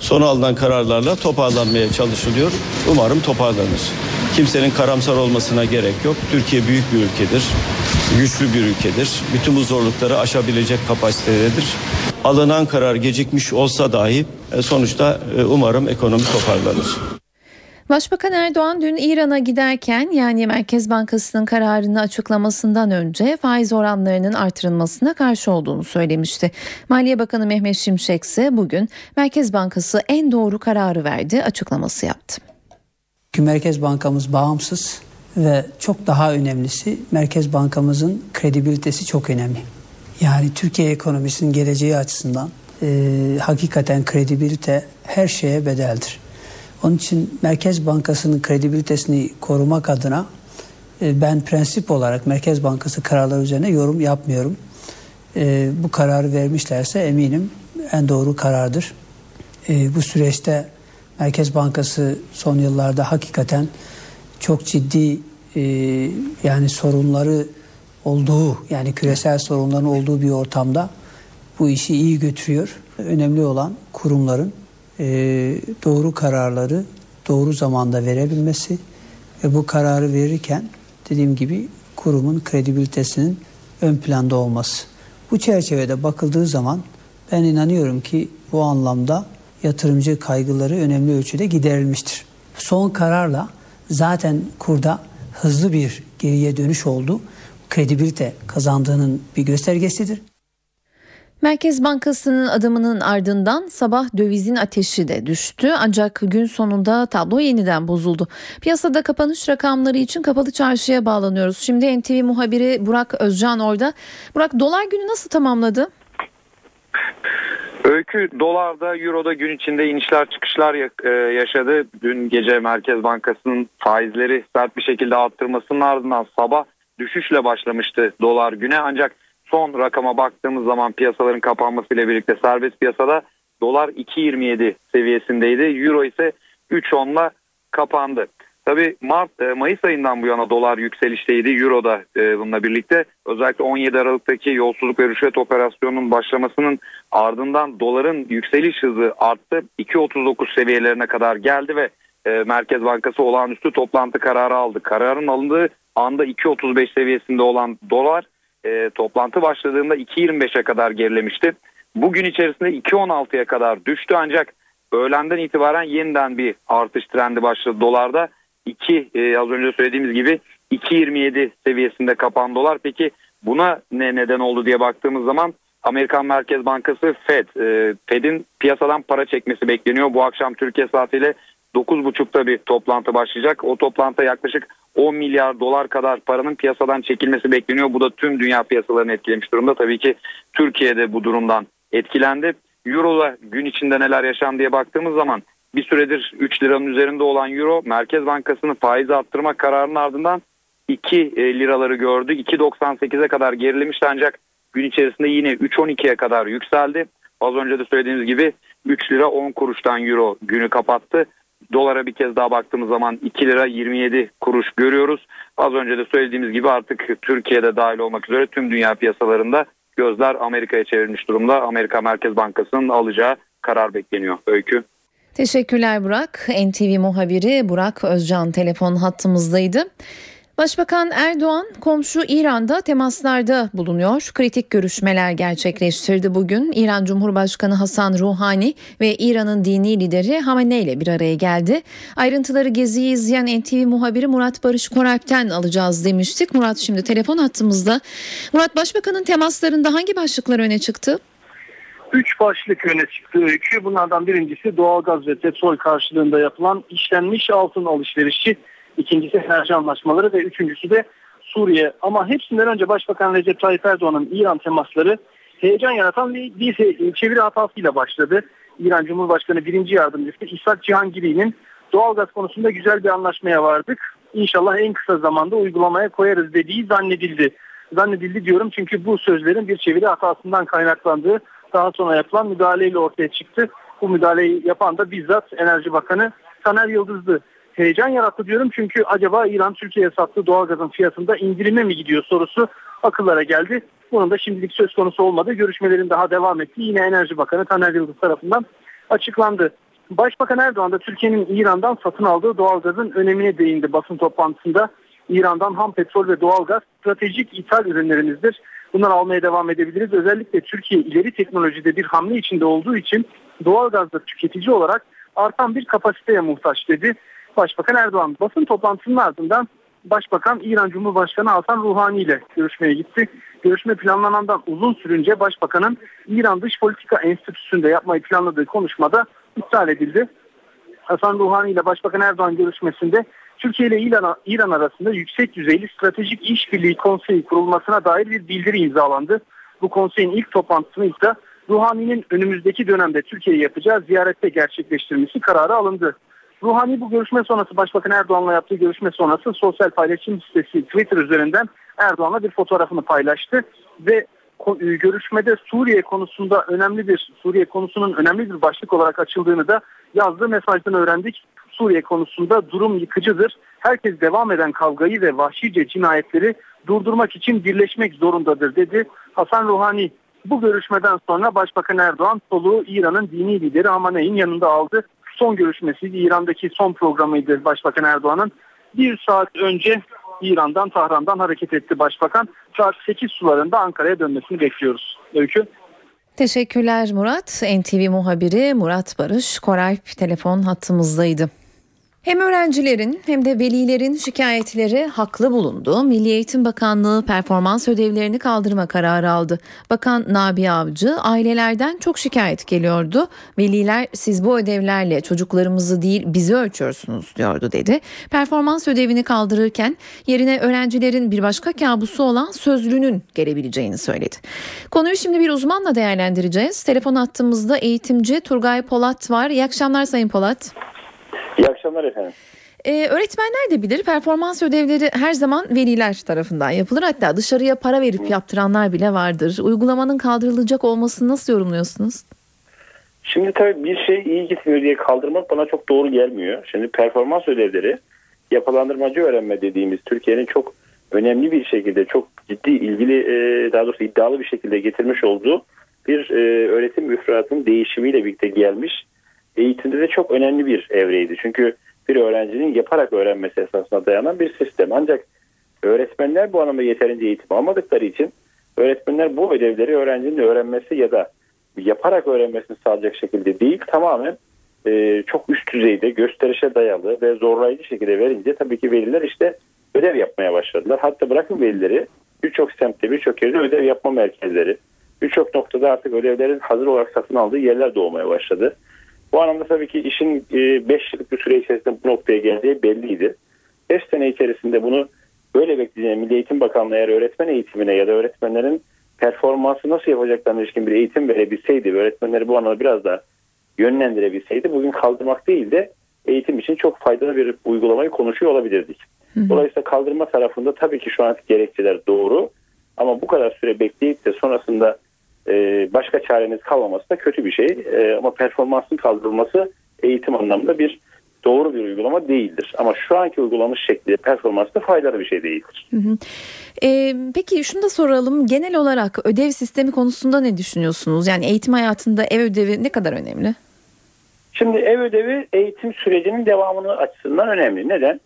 Son alınan kararlarla toparlanmaya çalışılıyor. Umarım toparlanır. Kimsenin karamsar olmasına gerek yok. Türkiye büyük bir ülkedir, güçlü bir ülkedir. Bütün bu zorlukları aşabilecek kapasitededir. Alınan karar gecikmiş olsa dahi sonuçta umarım ekonomi toparlanır. Başbakan Erdoğan dün İran'a giderken, yani Merkez Bankası'nın kararını açıklamasından önce faiz oranlarının artırılmasına karşı olduğunu söylemişti. Maliye Bakanı Mehmet Şimşek ise bugün Merkez Bankası en doğru kararı verdi açıklaması yaptı. Merkez Bankamız bağımsız ve çok daha önemlisi Merkez Bankamızın kredibilitesi çok önemli. Yani Türkiye ekonomisinin geleceği açısından e, hakikaten kredibilite her şeye bedeldir. Onun için Merkez Bankası'nın kredibilitesini korumak adına e, ben prensip olarak Merkez Bankası kararları üzerine yorum yapmıyorum. E, bu kararı vermişlerse eminim en doğru karardır. E, bu süreçte Merkez Bankası son yıllarda hakikaten çok ciddi e, yani sorunları olduğu, yani küresel sorunların olduğu bir ortamda bu işi iyi götürüyor. Önemli olan kurumların e, doğru kararları doğru zamanda verebilmesi ve bu kararı verirken dediğim gibi kurumun kredibilitesinin ön planda olması. Bu çerçevede bakıldığı zaman ben inanıyorum ki bu anlamda yatırımcı kaygıları önemli ölçüde giderilmiştir. Son kararla zaten kurda hızlı bir geriye dönüş oldu. Kredibilite kazandığının bir göstergesidir. Merkez Bankası'nın adımının ardından sabah dövizin ateşi de düştü, ancak gün sonunda tablo yeniden bozuldu. Piyasada kapanış rakamları için kapalı çarşıya bağlanıyoruz. Şimdi N T V muhabiri Burak Özcan orada. Burak, dolar günü nasıl tamamladı? Öykü, dolarda, euroda gün içinde inişler çıkışlar yaşadı. Dün gece Merkez Bankası'nın faizleri sert bir şekilde arttırmasının ardından sabah düşüşle başlamıştı dolar güne. Ancak son rakama baktığımız zaman piyasaların kapanmasıyla birlikte serbest piyasada dolar iki yirmi yedi seviyesindeydi. Euro ise üç onla kapandı. Tabii Mart, Mayıs ayından bu yana dolar yükselişteydi. Euro da bununla birlikte özellikle on yedi Aralık'taki yolsuzluk ve rüşvet operasyonunun başlamasının ardından doların yükseliş hızı arttı. iki otuz dokuz seviyelerine kadar geldi ve Merkez Bankası olağanüstü toplantı kararı aldı. Kararın alındığı anda iki otuz beş seviyesinde olan dolar toplantı başladığında iki yirmi beşe kadar gerilemişti. Bugün içerisinde iki on altıya kadar düştü, ancak öğlenden itibaren yeniden bir artış trendi başladı dolarda. İki, e, az önce söylediğimiz gibi iki yirmi yedi seviyesinde kapan dolar. Peki buna ne neden oldu diye baktığımız zaman Amerikan Merkez Bankası Fed, e, Fed'in piyasadan para çekmesi bekleniyor. Bu akşam Türkiye saatiyle dokuz buçukta bir toplantı başlayacak. O toplantı yaklaşık on milyar dolar kadar paranın piyasadan çekilmesi bekleniyor. Bu da tüm dünya piyasalarını etkilemiş durumda. Tabii ki Türkiye'de bu durumdan etkilendi. Euro'da gün içinde neler yaşandı diye baktığımız zaman bir süredir üç liranın üzerinde olan Euro, Merkez Bankası'nın faizi arttırma kararının ardından iki liraları gördü. iki doksan sekize kadar gerilemişti ancak gün içerisinde yine üç on ikiye kadar yükseldi. Az önce de söylediğimiz gibi üç lira on kuruştan Euro günü kapattı. Dolara bir kez daha baktığımız zaman iki lira yirmi yedi kuruş görüyoruz. Az önce de söylediğimiz gibi artık Türkiye'de dahil olmak üzere tüm dünya piyasalarında gözler Amerika'ya çevrilmiş durumda. Amerika Merkez Bankası'nın alacağı karar bekleniyor. Öykü. Teşekkürler Burak. N T V muhabiri Burak Özcan telefon hattımızdaydı. Başbakan Erdoğan komşu İran'da temaslarda bulunuyor. Kritik görüşmeler gerçekleştirdi bugün. İran Cumhurbaşkanı Hasan Ruhani ve İran'ın dini lideri Hamenei ile bir araya geldi. Ayrıntıları Gezi'yi izleyen N T V muhabiri Murat Barış Koralp'ten alacağız demiştik. Murat şimdi telefon hattımızda. Murat, Başbakan'ın temaslarında hangi başlıklar öne çıktı? Üç başlık öne çıktı Öykü. Bunlardan birincisi doğalgaz ve petrol karşılığında yapılan işlenmiş altın alışverişi. İkincisi enerji anlaşmaları ve üçüncüsü de Suriye. Ama hepsinden önce Başbakan Recep Tayyip Erdoğan'ın İran temasları heyecan yaratan bir, bir çeviri hatasıyla başladı. İran Cumhurbaşkanı birinci Yardımcısı İshak Cihangiri'nin doğalgaz konusunda güzel bir anlaşmaya vardık, İnşallah en kısa zamanda uygulamaya koyarız dediği zannedildi. Zannedildi diyorum çünkü bu sözlerin bir çeviri hatasından kaynaklandığı daha sonra yapılan müdahaleyle ortaya çıktı. Bu müdahaleyi yapan da bizzat Enerji Bakanı Taner Yıldız'dı. Heyecan yarattı diyorum çünkü acaba İran Türkiye'ye sattığı doğalgazın fiyatında indirime mi gidiyor sorusu akıllara geldi. Bunun da şimdilik söz konusu olmadı. Görüşmelerin daha devam ettiği yine Enerji Bakanı Taner Yıldız tarafından açıklandı. Başbakan Erdoğan da Türkiye'nin İran'dan satın aldığı doğalgazın önemine değindi basın toplantısında. İran'dan ham petrol ve doğalgaz stratejik ithal ürünlerimizdir. Bunları almaya devam edebiliriz. Özellikle Türkiye ileri teknolojide bir hamle içinde olduğu için doğalgazda tüketici olarak artan bir kapasiteye muhtaç dedi Başbakan Erdoğan. Basın toplantısının ardından Başbakan İran Cumhurbaşkanı Hasan Ruhani ile görüşmeye gitti. Görüşme planlanandan uzun sürünce Başbakan'ın İran Dış Politika Enstitüsü'nde yapmayı planladığı konuşmada iptal edildi. Hasan Ruhani ile Başbakan Erdoğan görüşmesinde Türkiye ile İran, İran arasında yüksek düzeyli stratejik işbirliği konseyi kurulmasına dair bir bildiri imzalandı. Bu konseyin ilk toplantısını ise Ruhani'nin önümüzdeki dönemde Türkiye'ye yapacağı ziyarette gerçekleştirmesi kararı alındı. Ruhani bu görüşme sonrası, Başbakan Erdoğan'la yaptığı görüşme sonrası sosyal paylaşım sitesi Twitter üzerinden Erdoğan'la bir fotoğrafını paylaştı ve görüşmede Suriye konusunda önemli bir Suriye konusunun önemli bir başlık olarak açıldığını da yazdığı mesajdan öğrendik. Suriye konusunda durum yıkıcıdır. Herkes devam eden kavgayı ve vahşice cinayetleri durdurmak için birleşmek zorundadır dedi Hasan Ruhani. Bu görüşmeden sonra Başbakan Erdoğan soluğu İran'ın dini lideri Hamenei'nin yanında aldı. Son görüşmesiydi. İran'daki son programıydı Başbakan Erdoğan'ın. Bir saat önce İran'dan, Tahran'dan hareket etti Başbakan. Saat sekiz sularında Ankara'ya dönmesini bekliyoruz. Öykü. Teşekkürler Murat. N T V muhabiri Murat Barış Koralp telefon hattımızdaydı. Hem öğrencilerin hem de velilerin şikayetleri haklı bulundu. Milli Eğitim Bakanlığı performans ödevlerini kaldırma kararı aldı. Bakan Nabi Avcı, ailelerden çok şikayet geliyordu. Veliler siz bu ödevlerle çocuklarımızı değil bizi ölçüyorsunuz diyordu dedi. Performans ödevini kaldırırken yerine öğrencilerin bir başka kabusu olan sözlünün gelebileceğini söyledi. Konuyu şimdi bir uzmanla değerlendireceğiz. Telefon attığımızda eğitimci Turgay Polat var. İyi akşamlar Sayın Polat. İyi akşamlar efendim. Ee, öğretmenler de bilir, performans ödevleri her zaman veliler tarafından yapılır. Hatta dışarıya para verip yaptıranlar bile vardır. Uygulamanın kaldırılacak olmasını nasıl yorumluyorsunuz? Şimdi tabii bir şey iyi gitmiyor diye kaldırmak bana çok doğru gelmiyor. Şimdi performans ödevleri yapılandırmacı öğrenme dediğimiz Türkiye'nin çok önemli bir şekilde çok ciddi ilgili daha doğrusu iddialı bir şekilde getirmiş olduğu bir öğretim müfredatının değişimiyle birlikte gelmiş. Eğitimde de çok önemli bir evreydi. Çünkü bir öğrencinin yaparak öğrenmesi esasına dayanan bir sistem. Ancak öğretmenler bu anlamda yeterince eğitim almadıkları için öğretmenler bu ödevleri öğrencinin öğrenmesi ya da yaparak öğrenmesini sağlayacak şekilde değil, tamamen e, çok üst düzeyde gösterişe dayalı ve zorlayıcı şekilde verince tabii ki veliler işte ödev yapmaya başladılar. Hatta bırakın velileri, birçok semtte birçok yerde ödev yapma merkezleri, birçok noktada artık ödevlerin hazır olarak satın aldığı yerler doğmaya başladı. Bu anlamda tabii ki işin beş yıllık bir süre içerisinde bu noktaya geldiği belliydi. beş sene içerisinde bunu böyle bekleyeceğim, Milli Eğitim Bakanlığı eğer öğretmen eğitimine ya da öğretmenlerin performansı nasıl yapacaklarına ilişkin bir eğitim verebilseydi, öğretmenleri bu anlamda biraz daha yönlendirebilseydi, bugün kaldırmak değil de eğitim için çok faydalı bir uygulamayı konuşuyor olabilirdik. Dolayısıyla kaldırma tarafında tabii ki şu anki gerekçeler doğru, ama bu kadar süre bekleyip de sonrasında başka çareniz kalmaması da kötü bir şey. Ama performansın kaldırılması eğitim anlamında bir doğru bir uygulama değildir. Ama şu anki uygulanmış şekli performansında faydalı bir şey değildir. Hı hı. E, peki şunu da soralım. Genel olarak ödev sistemi konusunda ne düşünüyorsunuz? Yani eğitim hayatında ev ödevi ne kadar önemli? Şimdi ev ödevi eğitim sürecinin devamını açısından önemli. Neden?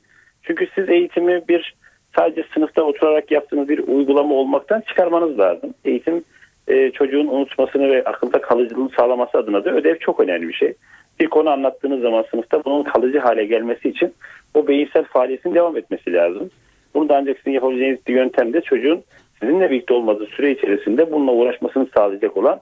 Çünkü siz eğitimi bir sadece sınıfta oturarak yaptığınız bir uygulama olmaktan çıkarmanız lazım. Eğitim e, çocuğun unutmasını ve akılda kalıcılığını sağlaması adına da ödev çok önemli bir şey. Bir konu anlattığınız zaman sınıfta bunun kalıcı hale gelmesi için o beyinsel faaliyetin devam etmesi lazım. Bunu da ancak sizin yapabileceğiniz bir yöntem de çocuğun sizinle birlikte olmadığı süre içerisinde bununla uğraşmasını sağlayacak olan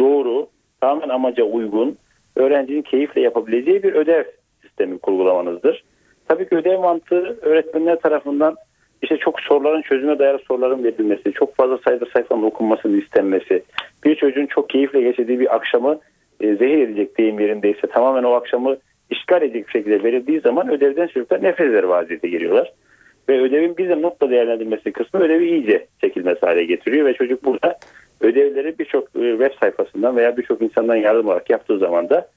doğru, tamamen amaca uygun, öğrencinin keyifle yapabileceği bir ödev sistemi kurgulamanızdır. Tabii ki ödev mantığı öğretmenler tarafından işte çok soruların çözüme dayalı soruların verilmesi, çok fazla sayıda sayfanın okunmasının istenmesi, bir çocuğun çok keyifle geçirdiği bir akşamı zehir edecek deyim yerindeyse tamamen o akşamı işgal edecek bir şekilde verildiği zaman ödevden çocuklar nefret eder vaziyete geliyorlar. Ve ödevin bir de notla değerlendirilmesi kısmı ödevi iyice çekilmesi hale getiriyor ve çocuk burada ödevleri birçok web sayfasından veya birçok insandan yardım olarak yaptığı zaman da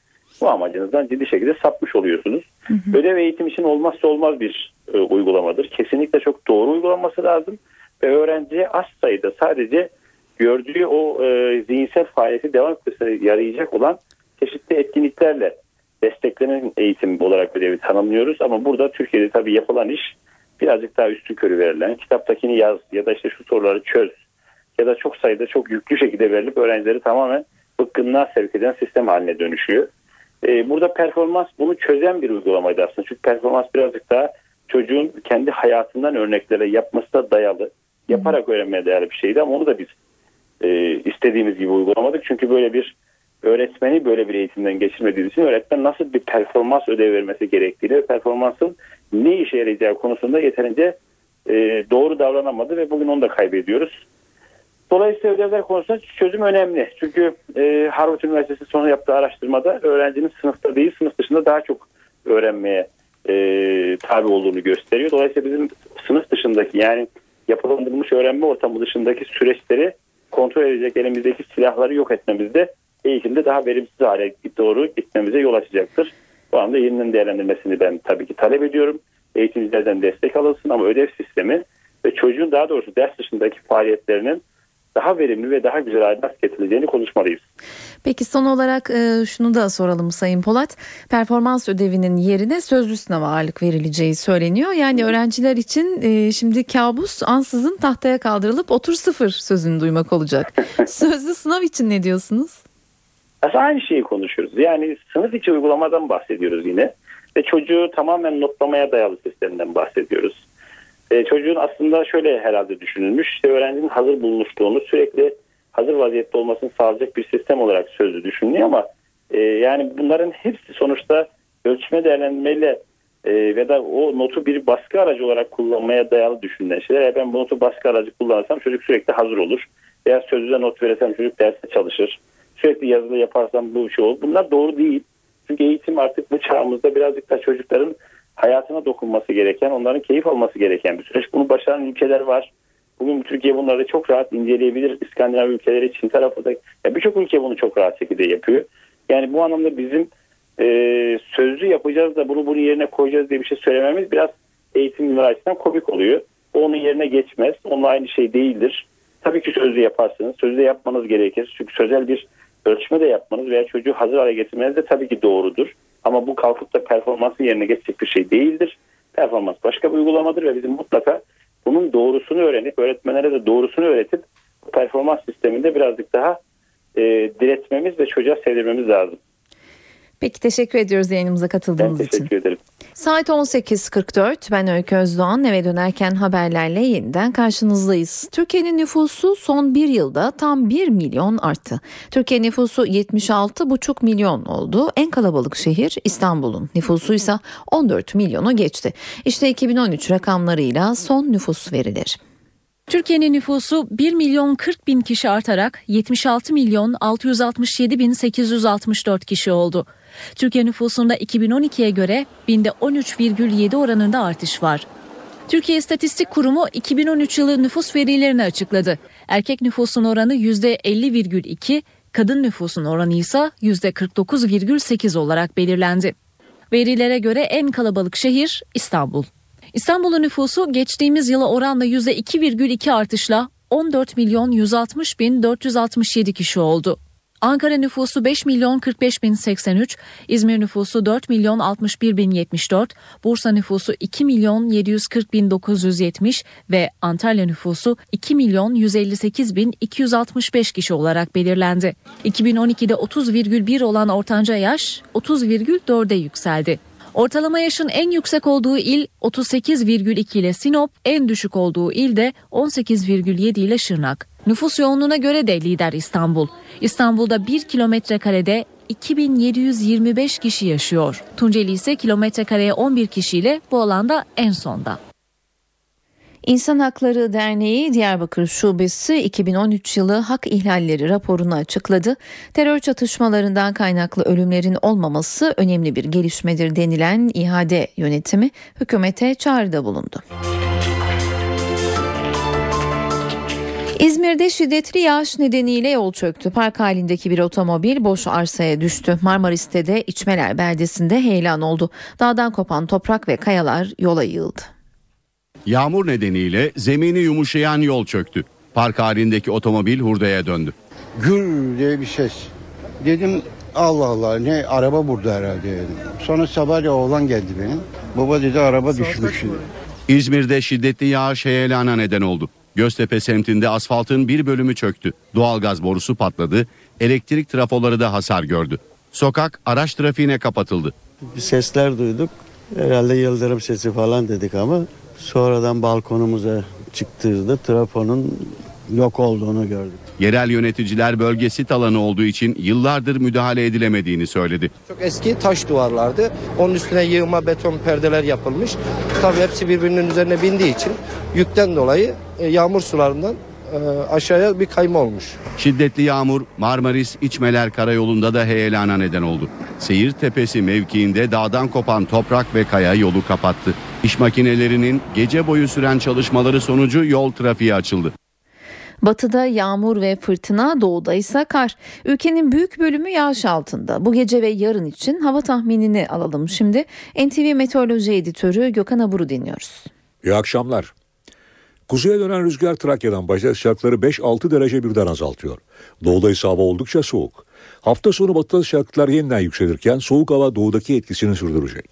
bu amacınızdan ciddi şekilde sapmış oluyorsunuz. Hı hı. Ödev eğitim için olmazsa olmaz bir e, uygulamadır. Kesinlikle çok doğru uygulanması lazım ve öğrenciye az sayıda sadece gördüğü o e, zihinsel faaliyeti devam etmesine yarayacak olan çeşitli etkinliklerle desteklenen eğitim olarak ödevi tanımlıyoruz. Ama burada Türkiye'de tabii yapılan iş birazcık daha üstün körü verilen, kitaptakini yaz ya da işte şu soruları çöz ya da çok sayıda çok yüklü şekilde verilip öğrencileri tamamen bıkkınlığa sevk eden sistem haline dönüşüyor. E, burada performans bunu çözen bir uygulamaydı aslında. Çünkü performans birazcık daha çocuğun kendi hayatından örneklere yapmasına dayalı, yaparak öğrenmeye dayalı bir şeydi ama onu da biz E, istediğimiz gibi uygulamadık. Çünkü böyle bir öğretmeni böyle bir eğitimden geçirmediğimiz için öğretmen nasıl bir performans ödevi vermesi gerektiğini ve performansın ne işe yarayacağı konusunda yeterince e, doğru davranamadı ve bugün onu da kaybediyoruz. Dolayısıyla ödevler konusunda çözüm önemli. Çünkü e, Harvard Üniversitesi sonra yaptığı araştırmada öğrencinin sınıfta değil sınıf dışında daha çok öğrenmeye e, tabi olduğunu gösteriyor. Dolayısıyla bizim sınıf dışındaki yani yapılandırılmış öğrenme ortamı dışındaki süreçleri kontrol edecek elimizdeki silahları yok etmemizde eğitimde daha verimsiz hale doğru gitmemize yol açacaktır. Bu anda yeniden değerlendirmesini ben tabii ki talep ediyorum. Eğitimcilerden destek alınsın ama ödev sistemi ve çocuğun daha doğrusu ders dışındaki faaliyetlerinin daha verimli ve daha güzel hale getirileceğini konuşmalıyız. Peki son olarak şunu da soralım Sayın Polat. Performans ödevinin yerine sözlü sınava ağırlık verileceği söyleniyor. Yani öğrenciler için şimdi kabus ansızın tahtaya kaldırılıp otur sıfır sözünü duymak olacak. Sözlü sınav için ne diyorsunuz? Aslında aynı şeyi konuşuyoruz. Yani sınıf içi uygulamadan bahsediyoruz yine. Ve çocuğu tamamen notlamaya dayalı sistemden bahsediyoruz. Ee, çocuğun aslında şöyle herhalde düşünülmüş, işte öğrencinin hazır bulunmuşluğunu sürekli hazır vaziyette olmasını sağlayacak bir sistem olarak sözlü düşünülüyor ama e, yani bunların hepsi sonuçta ölçme değerlendirmeyle e, ve da o notu bir baskı aracı olarak kullanmaya dayalı düşünülen şeyler. Eğer ben bu notu baskı aracı kullansam çocuk sürekli hazır olur. Veya sözlüde not verirsem çocuk derste çalışır. Sürekli yazılı yaparsam bu şey olur. Bunlar doğru değil. Çünkü eğitim artık bu çağımızda birazcık da çocukların hayatına dokunması gereken, onların keyif alması gereken bir süreç. Bunu başaran ülkeler var. Bugün Türkiye bunları çok rahat inceleyebilir. İskandinav ülkeleri, Çin tarafı da yani birçok ülke bunu çok rahat şekilde yapıyor. Yani bu anlamda bizim e, sözlü yapacağız da bunu bunun yerine koyacağız diye bir şey söylememiz biraz eğitimler açısından komik oluyor. O onun yerine geçmez. Onunla aynı şey değildir. Tabii ki sözlü yaparsınız. Sözlü yapmanız gerekir. Çünkü sözel bir ölçme de yapmanız veya çocuğu hazır hale getirmeniz de tabii ki doğrudur. Ama bu kalkıp da performansın yerine geçecek bir şey değildir. Performans başka bir uygulamadır ve bizim mutlaka bunun doğrusunu öğrenip, öğretmenlere de doğrusunu öğretip performans sisteminde birazcık daha e, diretmemiz ve çocuğa sevdirmemiz lazım. Peki, teşekkür ediyoruz yayınımıza katıldığınız ben için. Teşekkür ederim. Saat on sekiz kırk dört, ben Öykü Özdoğan, eve dönerken haberlerle yeniden karşınızdayız. Türkiye'nin nüfusu son bir yılda tam bir milyon arttı. Türkiye nüfusu yetmiş altı buçuk milyon oldu. En kalabalık şehir İstanbul'un nüfusu ise on dört milyonu geçti. İşte iki bin on üç rakamlarıyla son nüfus verileri. Türkiye'nin nüfusu bir milyon kırk bin kişi artarak yetmiş altı milyon altı yüz altmış yedi bin sekiz yüz altmış dört kişi oldu. Türkiye nüfusunda iki bin on ikiye göre binde on üç virgül yedi oranında artış var. Türkiye İstatistik Kurumu iki bin on üç yılı nüfus verilerini açıkladı. Erkek nüfusun oranı yüzde elli virgül iki, kadın nüfusun oranı ise yüzde kırk dokuz virgül sekiz olarak belirlendi. Verilere göre en kalabalık şehir İstanbul. İstanbul'un nüfusu geçtiğimiz yıla oranla yüzde iki virgül iki artışla on dört milyon yüz altmış bin dört yüz altmış yedi kişi oldu. Ankara nüfusu beş milyon kırk beş bin seksen üç, İzmir nüfusu dört milyon altmış bir bin yetmiş dört, Bursa nüfusu iki milyon yedi yüz kırk bin dokuz yüz yetmiş ve Antalya nüfusu iki milyon yüz elli sekiz bin iki yüz altmış beş kişi olarak belirlendi. iki bin on ikide otuz virgül bir olan ortanca yaş otuz virgül dörde yükseldi. Ortalama yaşın en yüksek olduğu il otuz sekiz virgül iki ile Sinop, en düşük olduğu il de on sekiz virgül yedi ile Şırnak. Nüfus yoğunluğuna göre de lider İstanbul. İstanbul'da bir kilometre karede iki bin yedi yüz yirmi beş kişi yaşıyor. Tunceli ise kilometre kareye on bir kişiyle bu alanda en sonda. İnsan Hakları Derneği Diyarbakır Şubesi iki bin on üç yılı hak ihlalleri raporunu açıkladı. Terör çatışmalarından kaynaklı ölümlerin olmaması önemli bir gelişmedir denilen İHADE yönetimi hükümete çağrıda bulundu. İzmir'de şiddetli yağış nedeniyle yol çöktü. Park halindeki bir otomobil boş arsaya düştü. Marmaris'te de İçmeler beldesinde heyelan oldu. Dağdan kopan toprak ve kayalar yola yığıldı. Yağmur nedeniyle zemini yumuşayan yol çöktü. Park halindeki otomobil hurdaya döndü. Gür diye bir ses. Dedim Allah Allah, ne araba burada herhalde dedim. Sonra sabah ya oğlan geldi benim. Baba dedi araba düşmüş. İzmir'de şiddetli yağış heyelana neden oldu. Göztepe semtinde asfaltın bir bölümü çöktü. Doğalgaz borusu patladı. Elektrik trafoları da hasar gördü. Sokak araç trafiğine kapatıldı. Sesler duyduk. Herhalde yıldırım sesi falan dedik ama sonradan balkonumuza çıktığımızda trafonun yok olduğunu gördük. Yerel yöneticiler bölge sit alanı olduğu için yıllardır müdahale edilemediğini söyledi. Çok eski taş duvarlardı. Onun üstüne yığma beton perdeler yapılmış. Tabii hepsi birbirinin üzerine bindiği için yükten dolayı yağmur sularından aşağıya bir kayma olmuş. Şiddetli yağmur Marmaris İçmeler Karayolu'nda da heyelana neden oldu. Seyir Tepesi mevkiinde dağdan kopan toprak ve kaya yolu kapattı. İş makinelerinin gece boyu süren çalışmaları sonucu yol trafiğe açıldı. Batıda yağmur ve fırtına, doğuda ise kar. Ülkenin büyük bölümü yağış altında. Bu gece ve yarın için hava tahminini alalım şimdi. N T V Meteoroloji Editörü Gökhan Abur'u dinliyoruz. İyi akşamlar. Kuzeye dönen rüzgar Trakya'dan başlayıp sıcaklıkları beş altı derece birden azaltıyor. Doğuda ise hava oldukça soğuk. Hafta sonu batıda sıcaklıklar yeniden yükselirken soğuk hava doğudaki etkisini sürdürecek.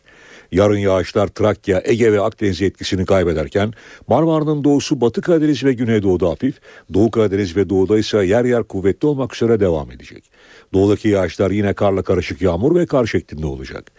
Yarın yağışlar Trakya, Ege ve Akdeniz etkisini kaybederken Marmara'nın doğusu Batı Karadeniz ve Güneydoğu'da hafif, Doğu Karadeniz ve Doğu'da ise yer yer kuvvetli olmak üzere devam edecek. Doğudaki yağışlar yine karla karışık yağmur ve kar şeklinde olacak.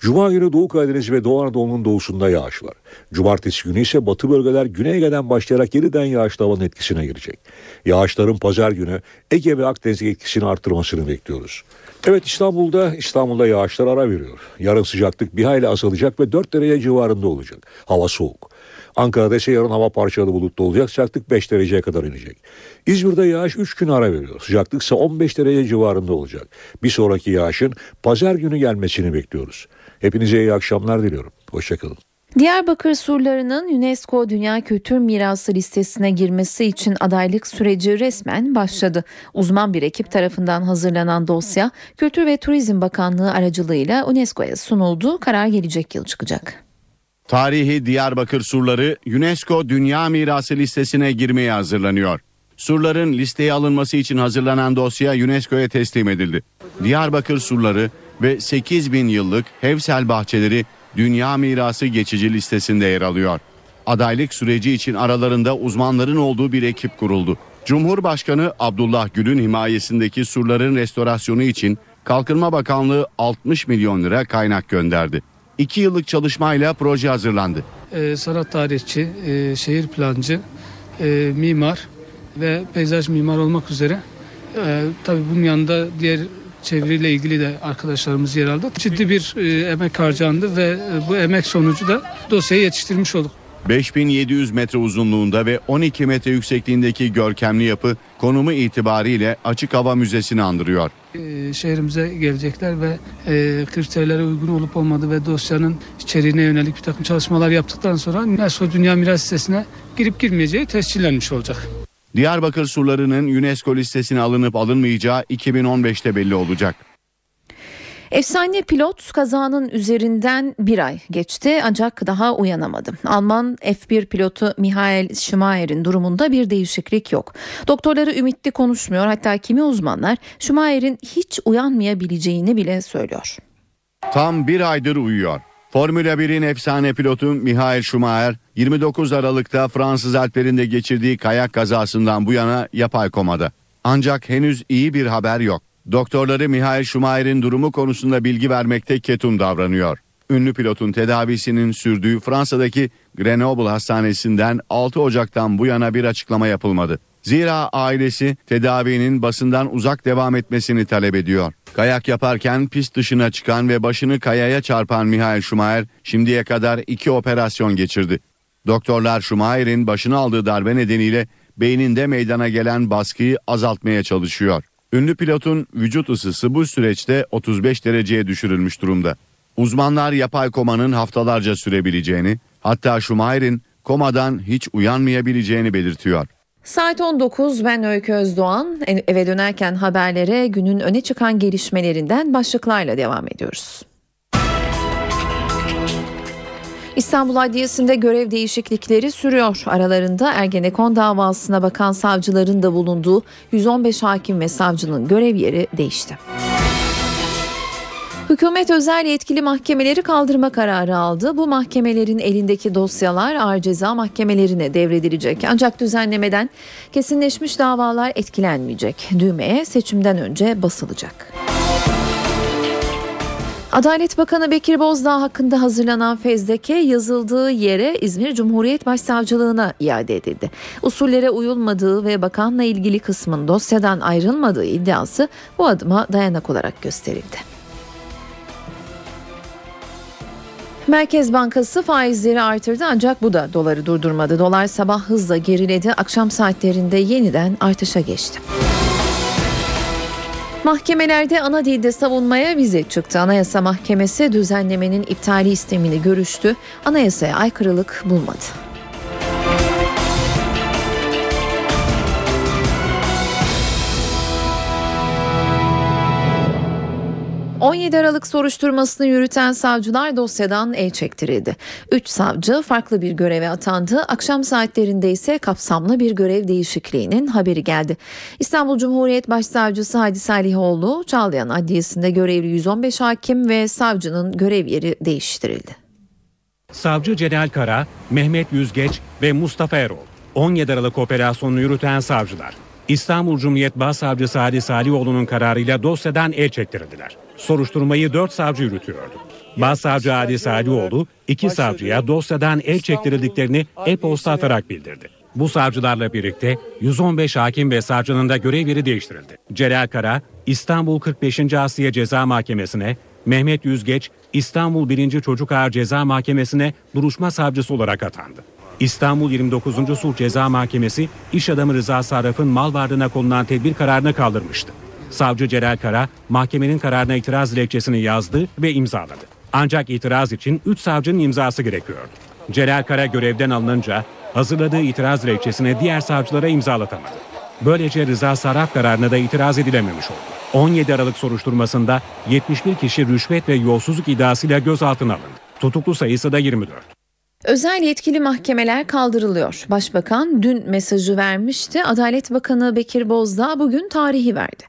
Cuma günü Doğu Karadeniz ve Doğu Anadolu'nun doğusunda yağış var. Cumartesi günü ise batı bölgeler Güney Ege'den başlayarak yeniden yağışlı havanın etkisine girecek. Yağışların pazar günü Ege ve Akdeniz'e etkisini arttırmasını bekliyoruz. Evet, İstanbul'da İstanbul'da yağışlar ara veriyor. Yarın sıcaklık bir hayli azalacak ve dört derece civarında olacak. Hava soğuk. Ankara'da ise yarın hava parçalı bulutlu olacak. Sıcaklık beş dereceye kadar inecek. İzmir'de yağış üç gün ara veriyor. Sıcaklık ise on beş derece civarında olacak. Bir sonraki yağışın pazar günü gelmesini bekliyoruz. Hepinize iyi akşamlar diliyorum. Hoşçakalın. Diyarbakır surlarının UNESCO Dünya Kültür Mirası listesine girmesi için adaylık süreci resmen başladı. Uzman bir ekip tarafından hazırlanan dosya Kültür ve Turizm Bakanlığı aracılığıyla UNESCO'ya sunuldu. Karar gelecek yıl çıkacak. Tarihi Diyarbakır surları UNESCO Dünya Mirası listesine girmeye hazırlanıyor. Surların listeye alınması için hazırlanan dosya UNESCO'ya teslim edildi. Diyarbakır surları ve sekiz bin yıllık Hevsel bahçeleri Dünya Mirası geçici listesinde yer alıyor. Adaylık süreci için aralarında uzmanların olduğu bir ekip kuruldu. Cumhurbaşkanı Abdullah Gül'ün himayesindeki surların restorasyonu için Kalkınma Bakanlığı altmış milyon lira kaynak gönderdi. İki yıllık çalışmayla proje hazırlandı. Ee, sanat tarihçi, e, şehir plancı, e, mimar ve peyzaj mimar olmak üzere. E, tabii bunun yanında diğer çevreyle ilgili de arkadaşlarımız yer aldı. Ciddi bir e, emek harcandı ve e, bu emek sonucu da dosyayı yetiştirmiş olduk. beş bin yedi yüz metre uzunluğunda ve on iki metre yüksekliğindeki görkemli yapı konumu itibariyle açık hava müzesini andırıyor. Ee, şehrimize gelecekler ve e, kriterlere uygun olup olmadığı ve dosyanın içeriğine yönelik bir takım çalışmalar yaptıktan sonra UNESCO Dünya Miras Listesi'ne girip girmeyeceği tescillenmiş olacak. Diyarbakır surlarının UNESCO listesine alınıp alınmayacağı iki bin on beşte belli olacak. Efsane pilot kazanın üzerinden bir ay geçti ancak daha uyanamadı. Alman F bir pilotu Michael Schumacher'in durumunda bir değişiklik yok. Doktorları ümitli konuşmuyor, hatta kimi uzmanlar Schumacher'in hiç uyanmayabileceğini bile söylüyor. Tam bir aydır uyuyor. Formula bir'in efsane pilotu Michael Schumacher yirmi dokuz Aralık'ta Fransız Alplerinde geçirdiği kayak kazasından bu yana yapay komada. Ancak henüz iyi bir haber yok. Doktorları Michael Schumacher'in durumu konusunda bilgi vermekte ketum davranıyor. Ünlü pilotun tedavisinin sürdüğü Fransa'daki Grenoble Hastanesi'nden altı Ocak'tan bu yana bir açıklama yapılmadı. Zira ailesi tedavinin basından uzak devam etmesini talep ediyor. Kayak yaparken pist dışına çıkan ve başını kayaya çarpan Michael Schumacher şimdiye kadar iki operasyon geçirdi. Doktorlar Schumacher'in başına aldığı darbe nedeniyle beyninde meydana gelen baskıyı azaltmaya çalışıyor. Ünlü pilotun vücut ısısı bu süreçte otuz beş dereceye düşürülmüş durumda. Uzmanlar yapay komanın haftalarca sürebileceğini, hatta Schumacher'in komadan hiç uyanmayabileceğini belirtiyor. Saat on dokuz, ben Öykü Özdoğan. Eve dönerken haberlere günün öne çıkan gelişmelerinden başlıklarla devam ediyoruz. İstanbul Adliyesi'nde görev değişiklikleri sürüyor. Aralarında Ergenekon davasına bakan savcıların da bulunduğu yüz on beş hakim ve savcının görev yeri değişti. Hükümet özel yetkili mahkemeleri kaldırma kararı aldı. Bu mahkemelerin elindeki dosyalar ağır ceza mahkemelerine devredilecek. Ancak düzenlemeden kesinleşmiş davalar etkilenmeyecek. Düğmeye seçimden önce basılacak. Adalet Bakanı Bekir Bozdağ hakkında hazırlanan fezleke yazıldığı yere İzmir Cumhuriyet Başsavcılığına iade edildi. Usullere uyulmadığı ve bakanla ilgili kısmın dosyadan ayrılmadığı iddiası bu adıma dayanak olarak gösterildi. Merkez Bankası faizleri artırdı ancak bu da doları durdurmadı. Dolar sabah hızla geriledi, akşam saatlerinde yeniden artışa geçti. Mahkemelerde ana dilde savunmaya vize çıktı. Anayasa Mahkemesi düzenlemenin iptali istemini görüştü. Anayasaya aykırılık bulmadı. on yedi Aralık soruşturmasını yürüten savcılar dosyadan el çektirildi. üç savcı farklı bir göreve atandı. Akşam saatlerinde ise kapsamlı bir görev değişikliğinin haberi geldi. İstanbul Cumhuriyet Başsavcısı Harbi Salihoğlu, Çağlayan Adliyesi'nde görevli yüz on beş hakim ve savcının görev yeri değiştirildi. Savcı Celal Kara, Mehmet Yüzgeç ve Mustafa Erol, on yedi Aralık operasyonunu yürüten savcılar, İstanbul Cumhuriyet Başsavcısı Harbi Salihoğlu'nun kararıyla dosyadan el çektirildiler. Soruşturmayı dört savcı yürütüyordu. Başsavcı Harbi Salihoğlu iki savcıya dosyadan el çektirildiklerini e-posta atarak bildirdi. Bu savcılarla birlikte yüz on beş hakim ve savcının da görev yeri değiştirildi. Celal Kara İstanbul kırk beşinci Asliye Ceza Mahkemesi'ne, Mehmet Yüzgeç İstanbul birinci Çocuk Ağır Ceza Mahkemesi'ne duruşma savcısı olarak atandı. İstanbul yirmi dokuzuncu Sulh Ceza Mahkemesi iş adamı Rıza Sarraf'ın mal varlığına konulan tedbir kararını kaldırmıştı. Savcı Celal Kara mahkemenin kararına itiraz dilekçesini yazdı ve imzaladı. Ancak itiraz için üç savcının imzası gerekiyordu. Celal Kara görevden alınınca hazırladığı itiraz dilekçesini diğer savcılara imzalatamadı. Böylece Rıza Sarraf kararına da itiraz edilememiş oldu. on yedi Aralık soruşturmasında yetmiş bir kişi rüşvet ve yolsuzluk iddiasıyla gözaltına alındı. Tutuklu sayısı da yirmi dört. Özel yetkili mahkemeler kaldırılıyor. Başbakan dün mesajı vermişti. Adalet Bakanı Bekir Bozdağ bugün tarihi verdi.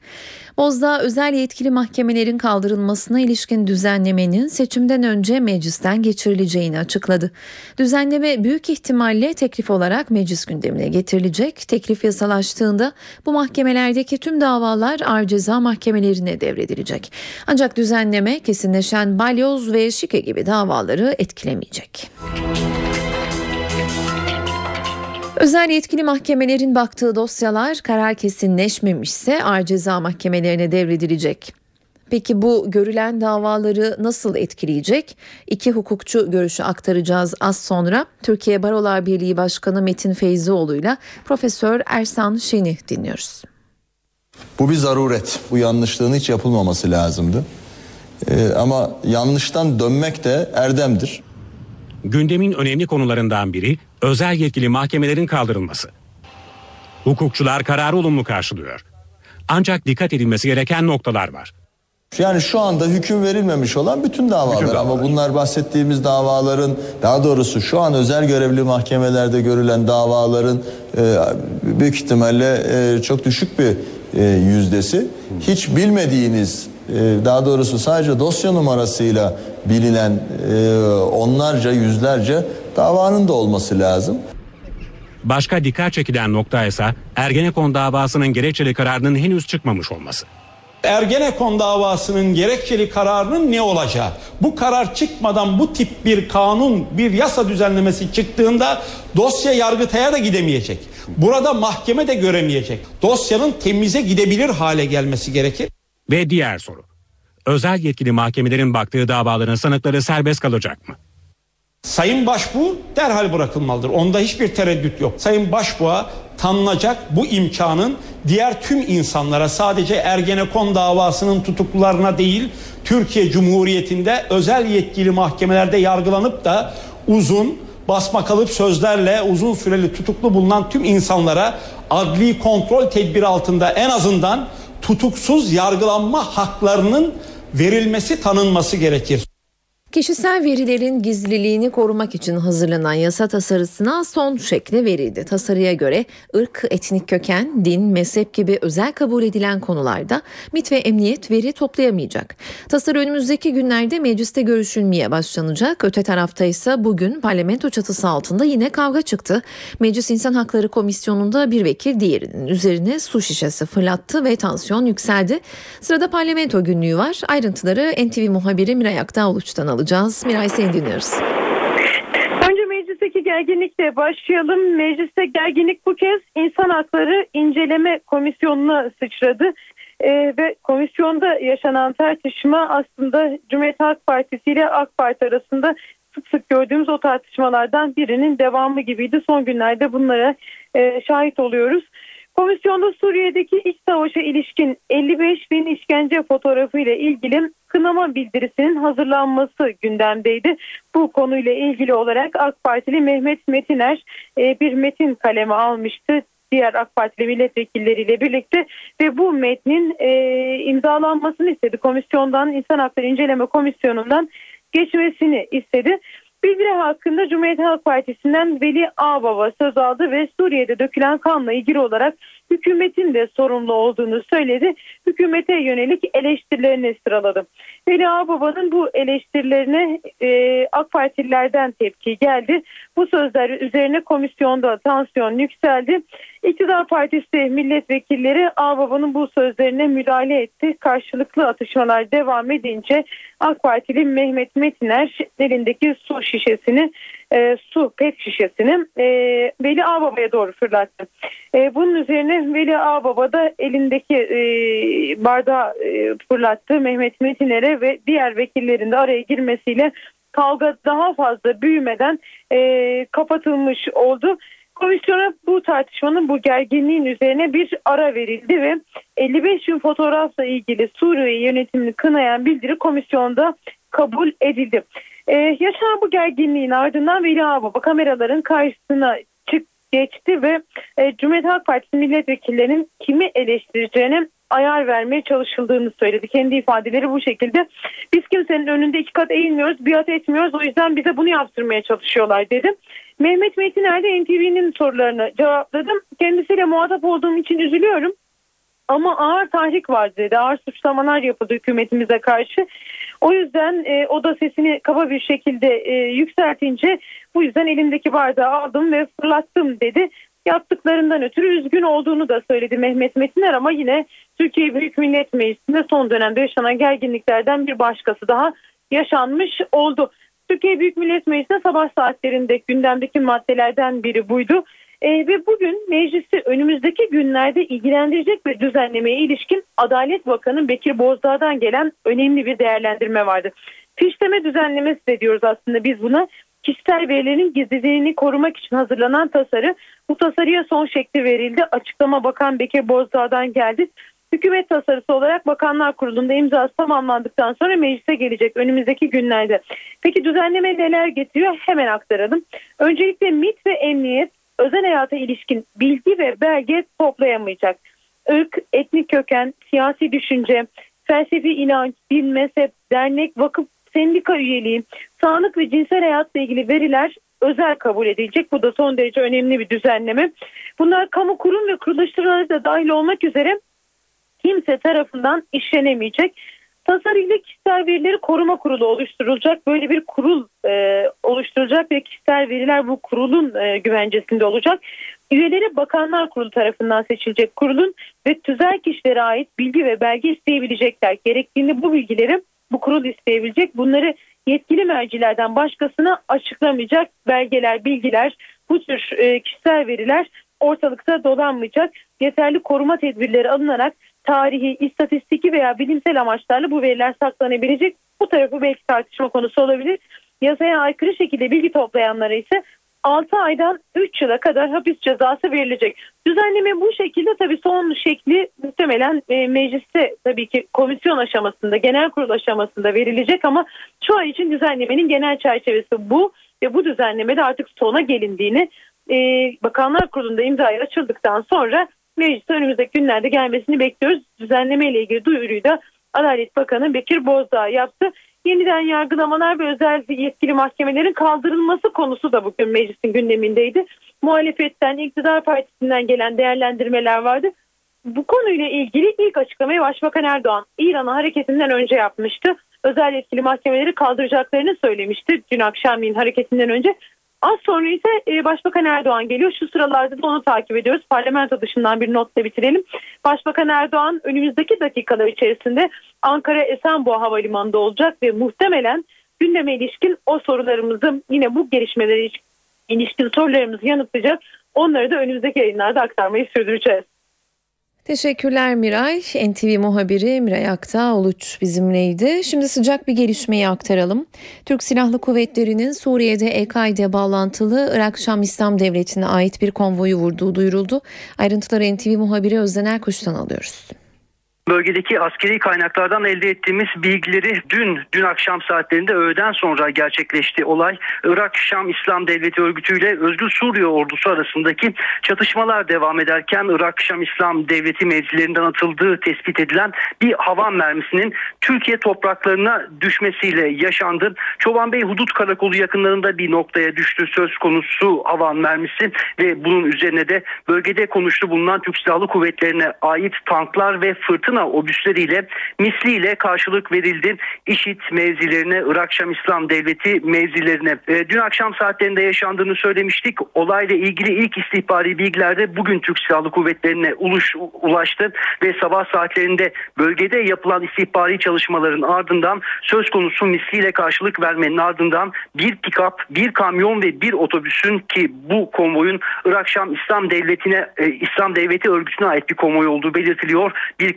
Bozdağ, özel yetkili mahkemelerin kaldırılmasına ilişkin düzenlemenin seçimden önce meclisten geçirileceğini açıkladı. Düzenleme büyük ihtimalle teklif olarak meclis gündemine getirilecek. Teklif yasalaştığında bu mahkemelerdeki tüm davalar ağır ceza mahkemelerine devredilecek. Ancak düzenleme kesinleşen balyoz ve şike gibi davaları etkilemeyecek. Özel yetkili mahkemelerin baktığı dosyalar karar kesinleşmemişse ağır ceza mahkemelerine devredilecek. Peki bu görülen davaları nasıl etkileyecek? İki hukukçu görüşü aktaracağız az sonra. Türkiye Barolar Birliği Başkanı Metin Feyzioğlu ile Profesör Ersan Şen'i dinliyoruz. Bu bir zaruret. Bu yanlışlığın hiç yapılmaması lazımdı. Ee, ama yanlıştan dönmek de erdemdir. Gündemin önemli konularından biri özel yetkili mahkemelerin kaldırılması. Hukukçular kararı olumlu karşılıyor. Ancak dikkat edilmesi gereken noktalar var. Yani şu anda hüküm verilmemiş olan bütün davalar, bütün davalar. Ama bunlar bahsettiğimiz davaların, daha doğrusu şu an özel görevli mahkemelerde görülen davaların e, büyük ihtimalle e, çok düşük bir e, yüzdesi. Hiç bilmediğiniz, daha doğrusu sadece dosya numarasıyla bilinen onlarca, yüzlerce davanın da olması lazım. Başka dikkat çekilen nokta ise Ergenekon davasının gerekçeli kararının henüz çıkmamış olması. Ergenekon davasının gerekçeli kararının ne olacağı, bu karar çıkmadan bu tip bir kanun, bir yasa düzenlemesi çıktığında dosya Yargıtay'a da gidemeyecek. Burada mahkeme de göremeyecek. Dosyanın temize gidebilir hale gelmesi gerekir. Ve diğer soru, özel yetkili mahkemelerin baktığı davaların sanıkları serbest kalacak mı? Sayın Başbuğ derhal bırakılmalıdır. Onda hiçbir tereddüt yok. Sayın Başbuğ'a tanınacak bu imkanın diğer tüm insanlara, sadece Ergenekon davasının tutuklularına değil, Türkiye Cumhuriyeti'nde özel yetkili mahkemelerde yargılanıp da uzun, basma kalıp sözlerle uzun süreli tutuklu bulunan tüm insanlara adli kontrol tedbiri altında en azından tutuksuz yargılanma haklarının verilmesi, tanınması gerekir. Kişisel verilerin gizliliğini korumak için hazırlanan yasa tasarısına son şekli verildi. Tasarıya göre ırk, etnik köken, din, mezhep gibi özel kabul edilen konularda MİT ve emniyet veri toplayamayacak. Tasarı önümüzdeki günlerde mecliste görüşülmeye başlanacak. Öte tarafta ise bugün parlamento çatısı altında yine kavga çıktı. Meclis İnsan Hakları Komisyonu'nda bir vekil diğerinin üzerine su şişesi fırlattı ve tansiyon yükseldi. Sırada parlamento günlüğü var. Ayrıntıları N T V muhabiri Miray Akdağluç'tan alacağız. Alacağız. Miray, seni dinliyoruz. Önce meclisteki gerginlikle başlayalım. Mecliste gerginlik bu kez İnsan Hakları İnceleme Komisyonu'na sıçradı. Ee, ve komisyonda yaşanan tartışma aslında Cumhuriyet Halk Partisi ile AK Parti arasında sık sık gördüğümüz o tartışmalardan birinin devamı gibiydi. Son günlerde bunlara e, şahit oluyoruz. Komisyonda Suriye'deki iç savaşa ilişkin elli beş bin işkence fotoğrafı ile ilgili kınama bildirisinin hazırlanması gündemdeydi. Bu konuyla ilgili olarak AK Partili Mehmet Metiner bir metin kaleme almıştı diğer AK Partili milletvekilleriyle birlikte ve bu metnin imzalanmasını istedi. Komisyondan, İnsan Hakları İnceleme Komisyonu'ndan geçmesini istedi. Bildiri hakkında Cumhuriyet Halk Partisi'nden Veli Ağbaba söz aldı ve Suriye'de dökülen kanla ilgili olarak hükümetin de sorumlu olduğunu söyledi. Hükümete yönelik eleştirilerini sıraladı. Veli Ağbaba'nın bu eleştirilerine e, AK Partililerden tepki geldi. Bu sözler üzerine komisyonda tansiyon yükseldi. İktidar Partisi milletvekilleri Ağbaba'nın bu sözlerine müdahale etti. Karşılıklı atışmalar devam edince AK Partili Mehmet Metiner elindeki su şişesini, e, su pet şişesini e, Veli Ağbaba'ya doğru fırlattı. E, bunun üzerine Veli Ağbaba da elindeki e, bardağı e, fırlattı Mehmet Metiner'e ve diğer vekillerin de araya girmesiyle kavga daha fazla büyümeden e, kapatılmış oldu. Komisyona bu tartışmanın, bu gerginliğin üzerine bir ara verildi ve elli beş bin fotoğrafla ilgili Suriye yönetimini kınayan bildiri komisyonda kabul edildi. Ee, yaşanan bu gerginliğin ardından Veli Ağbaba kameraların karşısına çık geçti ve e, Cumhuriyet Halk Partisi milletvekillerinin kimi eleştireceğine ayar vermeye çalışıldığını söyledi. Kendi ifadeleri bu şekilde. Biz kimsenin önünde iki kat eğilmiyoruz, biat etmiyoruz, o yüzden bize bunu yaptırmaya çalışıyorlar dedi. Mehmet Metiner de N T V'nin sorularını cevapladım. Kendisiyle muhatap olduğum için üzülüyorum. ama ağır tahrik var dedi. Ağır suçlamalar yapıldı hükümetimize karşı. O yüzden e, o da sesini kaba bir şekilde e, yükseltince bu yüzden elimdeki bardağı aldım ve fırlattım dedi. Yaptıklarından ötürü üzgün olduğunu da söyledi Mehmet Metiner ama yine Türkiye Büyük Millet Meclisi'nde son dönemde yaşanan gerginliklerden bir başkası daha yaşanmış oldu. Türkiye Büyük Millet Meclisi'nde sabah saatlerinde gündemdeki maddelerden biri buydu. E, ve bugün meclisi önümüzdeki günlerde ilgilendirecek bir düzenlemeye ilişkin Adalet Bakanı Bekir Bozdağ'dan gelen önemli bir değerlendirme vardı. Fişleme düzenlemesi de diyoruz aslında biz buna. Kişisel verilerin gizliliğini korumak için hazırlanan tasarı, bu tasarıya son şekli verildi. Açıklama Bakan Bekir Bozdağ'dan geldi. Hükümet tasarısı olarak Bakanlar Kurulu'nda imzası tamamlandıktan sonra meclise gelecek önümüzdeki günlerde. Peki düzenleme neler getiriyor? Hemen aktaralım. Öncelikle MİT ve emniyet özel hayata ilişkin bilgi ve belge toplayamayacak. Irk, etnik köken, siyasi düşünce, felsefi inanç, din, mezhep, dernek, vakıf, sendika üyeliği, sağlık ve cinsel hayatla ilgili veriler özel kabul edilecek. Bu da son derece önemli bir düzenleme. Bunlar kamu kurum ve kuruluşları da dahil olmak üzere kimse tarafından işlenemeyecek. Tasarıyla kişisel verileri koruma kurulu oluşturulacak. Böyle bir kurul e, oluşturulacak ve kişisel veriler bu kurulun e, güvencesinde olacak. Üyeleri Bakanlar Kurulu tarafından seçilecek kurulun ve tüzel kişilere ait bilgi ve belge isteyebilecekler. Gerektiğinde bu bilgileri bu kurul isteyebilecek. Bunları yetkili mercilerden başkasına açıklamayacak. Belgeler, bilgiler, bu tür kişisel veriler ortalıkta dolanmayacak. Yeterli koruma tedbirleri alınarak tarihi, istatistiki veya bilimsel amaçlarla bu veriler saklanabilecek. Bu tarafı belki tartışma konusu olabilir. Yasaya aykırı şekilde bilgi toplayanlara ise altı aydan üç yıla kadar hapis cezası verilecek. Düzenleme bu şekilde, tabii son şekli muhtemelen e, mecliste tabii ki komisyon aşamasında, genel kurul aşamasında verilecek ama şu an için düzenlemenin genel çerçevesi bu ve bu düzenlemede artık sona gelindiğini e, Bakanlar Kurulu'nda imzaya açıldıktan sonra meclise önümüzdeki günlerde gelmesini bekliyoruz. Düzenleme ile ilgili duyuruyu da Adalet Bakanı Bekir Bozdağ yaptı. Yeniden yargılamalar ve özel yetkili mahkemelerin kaldırılması konusu da bugün meclisin gündemindeydi. Muhalefetten, iktidar partisinden gelen değerlendirmeler vardı. Bu konuyla ilgili ilk açıklamayı Başbakan Erdoğan İran'a hareketinden önce yapmıştı. Özel yetkili mahkemeleri kaldıracaklarını söylemişti dün akşamleyin hareketinden önce. Az sonra ise Başbakan Erdoğan geliyor. Şu sıralarda da onu takip ediyoruz. Parlamento dışından bir notla bitirelim. Başbakan Erdoğan önümüzdeki dakikalar içerisinde Ankara Esenboğa Havalimanı'nda olacak ve muhtemelen gündeme ilişkin o sorularımızı, yine bu gelişmelere ilişkin sorularımızı yanıtlayacak. Onları da önümüzdeki yayınlarda aktarmayı sürdüreceğiz. Teşekkürler Miray. N T V muhabiri Miray Aktağ Uluç bizimleydi. Şimdi sıcak bir gelişmeyi aktaralım. Türk Silahlı Kuvvetleri'nin Suriye'de E K İ D bağlantılı Irak-Şam İslam Devleti'ne ait bir konvoyu vurduğu duyuruldu. Ayrıntıları N T V muhabiri Özden Erkuş'tan alıyoruz. Bölgedeki askeri kaynaklardan elde ettiğimiz bilgileri dün, dün akşam saatlerinde öğleden sonra gerçekleşti olay. Irak-Şam İslam Devleti örgütü ile Özgür Suriye ordusu arasındaki çatışmalar devam ederken Irak-Şam İslam Devleti mevzilerinden atıldığı tespit edilen bir havan mermisinin Türkiye topraklarına düşmesiyle yaşandı. Çobanbey Hudut Karakolu yakınlarında bir noktaya düştü söz konusu havan mermisi ve bunun üzerine de bölgede konuşlu bulunan Türk Silahlı Kuvvetleri'ne ait tanklar ve fırtına obüsleriyle misliyle karşılık verildi. İŞİD mevzilerine, Irak-Şam İslam Devleti mevzilerine. E, dün akşam saatlerinde yaşandığını söylemiştik. Olayla ilgili ilk istihbari bilgilerde bugün Türk Silahlı Kuvvetleri'ne uluş, ulaştı ve sabah saatlerinde bölgede yapılan istihbari çalışmaların ardından söz konusu misliyle karşılık vermenin ardından bir pikap, bir kamyon ve bir otobüsün ki bu konvoyun Irak-Şam İslam Devleti'ne e, İslam Devleti örgütüne ait bir konvoy olduğu belirtiliyor. Bir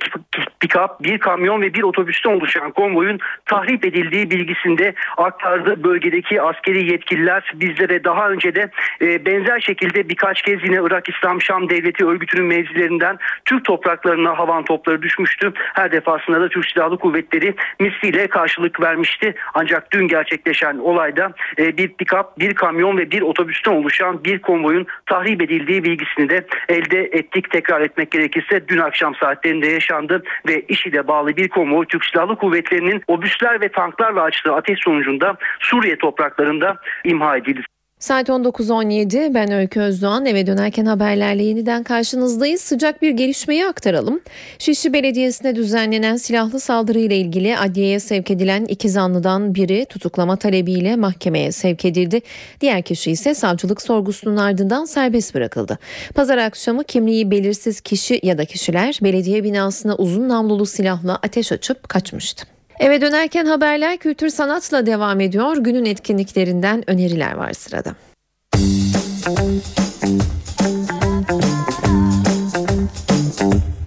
pikap, bir kamyon ve bir otobüsten oluşan konvoyun tahrip edildiği bilgisinde aktardı bölgedeki askeri yetkililer. Bizlere daha önce de benzer şekilde birkaç kez yine Irak İslam Şam Devleti örgütünün mevzilerinden Türk topraklarına havan topları düşmüştü. Her defasında da Türk Silahlı Kuvvetleri misliyle karşılık vermişti. Ancak dün gerçekleşen olayda bir pikap, bir kamyon ve bir otobüsten oluşan bir konvoyun tahrip edildiği bilgisini de elde ettik. Tekrar etmek gerekirse dün akşam saatlerinde yaşandı ve İŞİD'e bağlı bir konvoy Türk Silahlı Kuvvetleri'nin obüsler ve tanklarla açtığı ateş sonucunda Suriye topraklarında imha edildi. Saat on dokuz on yedi, ben Öykü Özdoğan. Eve dönerken haberlerle yeniden karşınızdayız. Sıcak bir gelişmeyi aktaralım. Şişli Belediyesi'ne düzenlenen silahlı saldırıyla ilgili adliyeye sevk edilen iki zanlıdan biri tutuklama talebiyle mahkemeye sevk edildi. Diğer kişi ise savcılık sorgusunun ardından serbest bırakıldı. Pazar akşamı kimliği belirsiz kişi ya da kişiler belediye binasına uzun namlulu silahla ateş açıp kaçmıştı. Eve dönerken haberler kültür sanatla devam ediyor. Günün etkinliklerinden öneriler var sırada.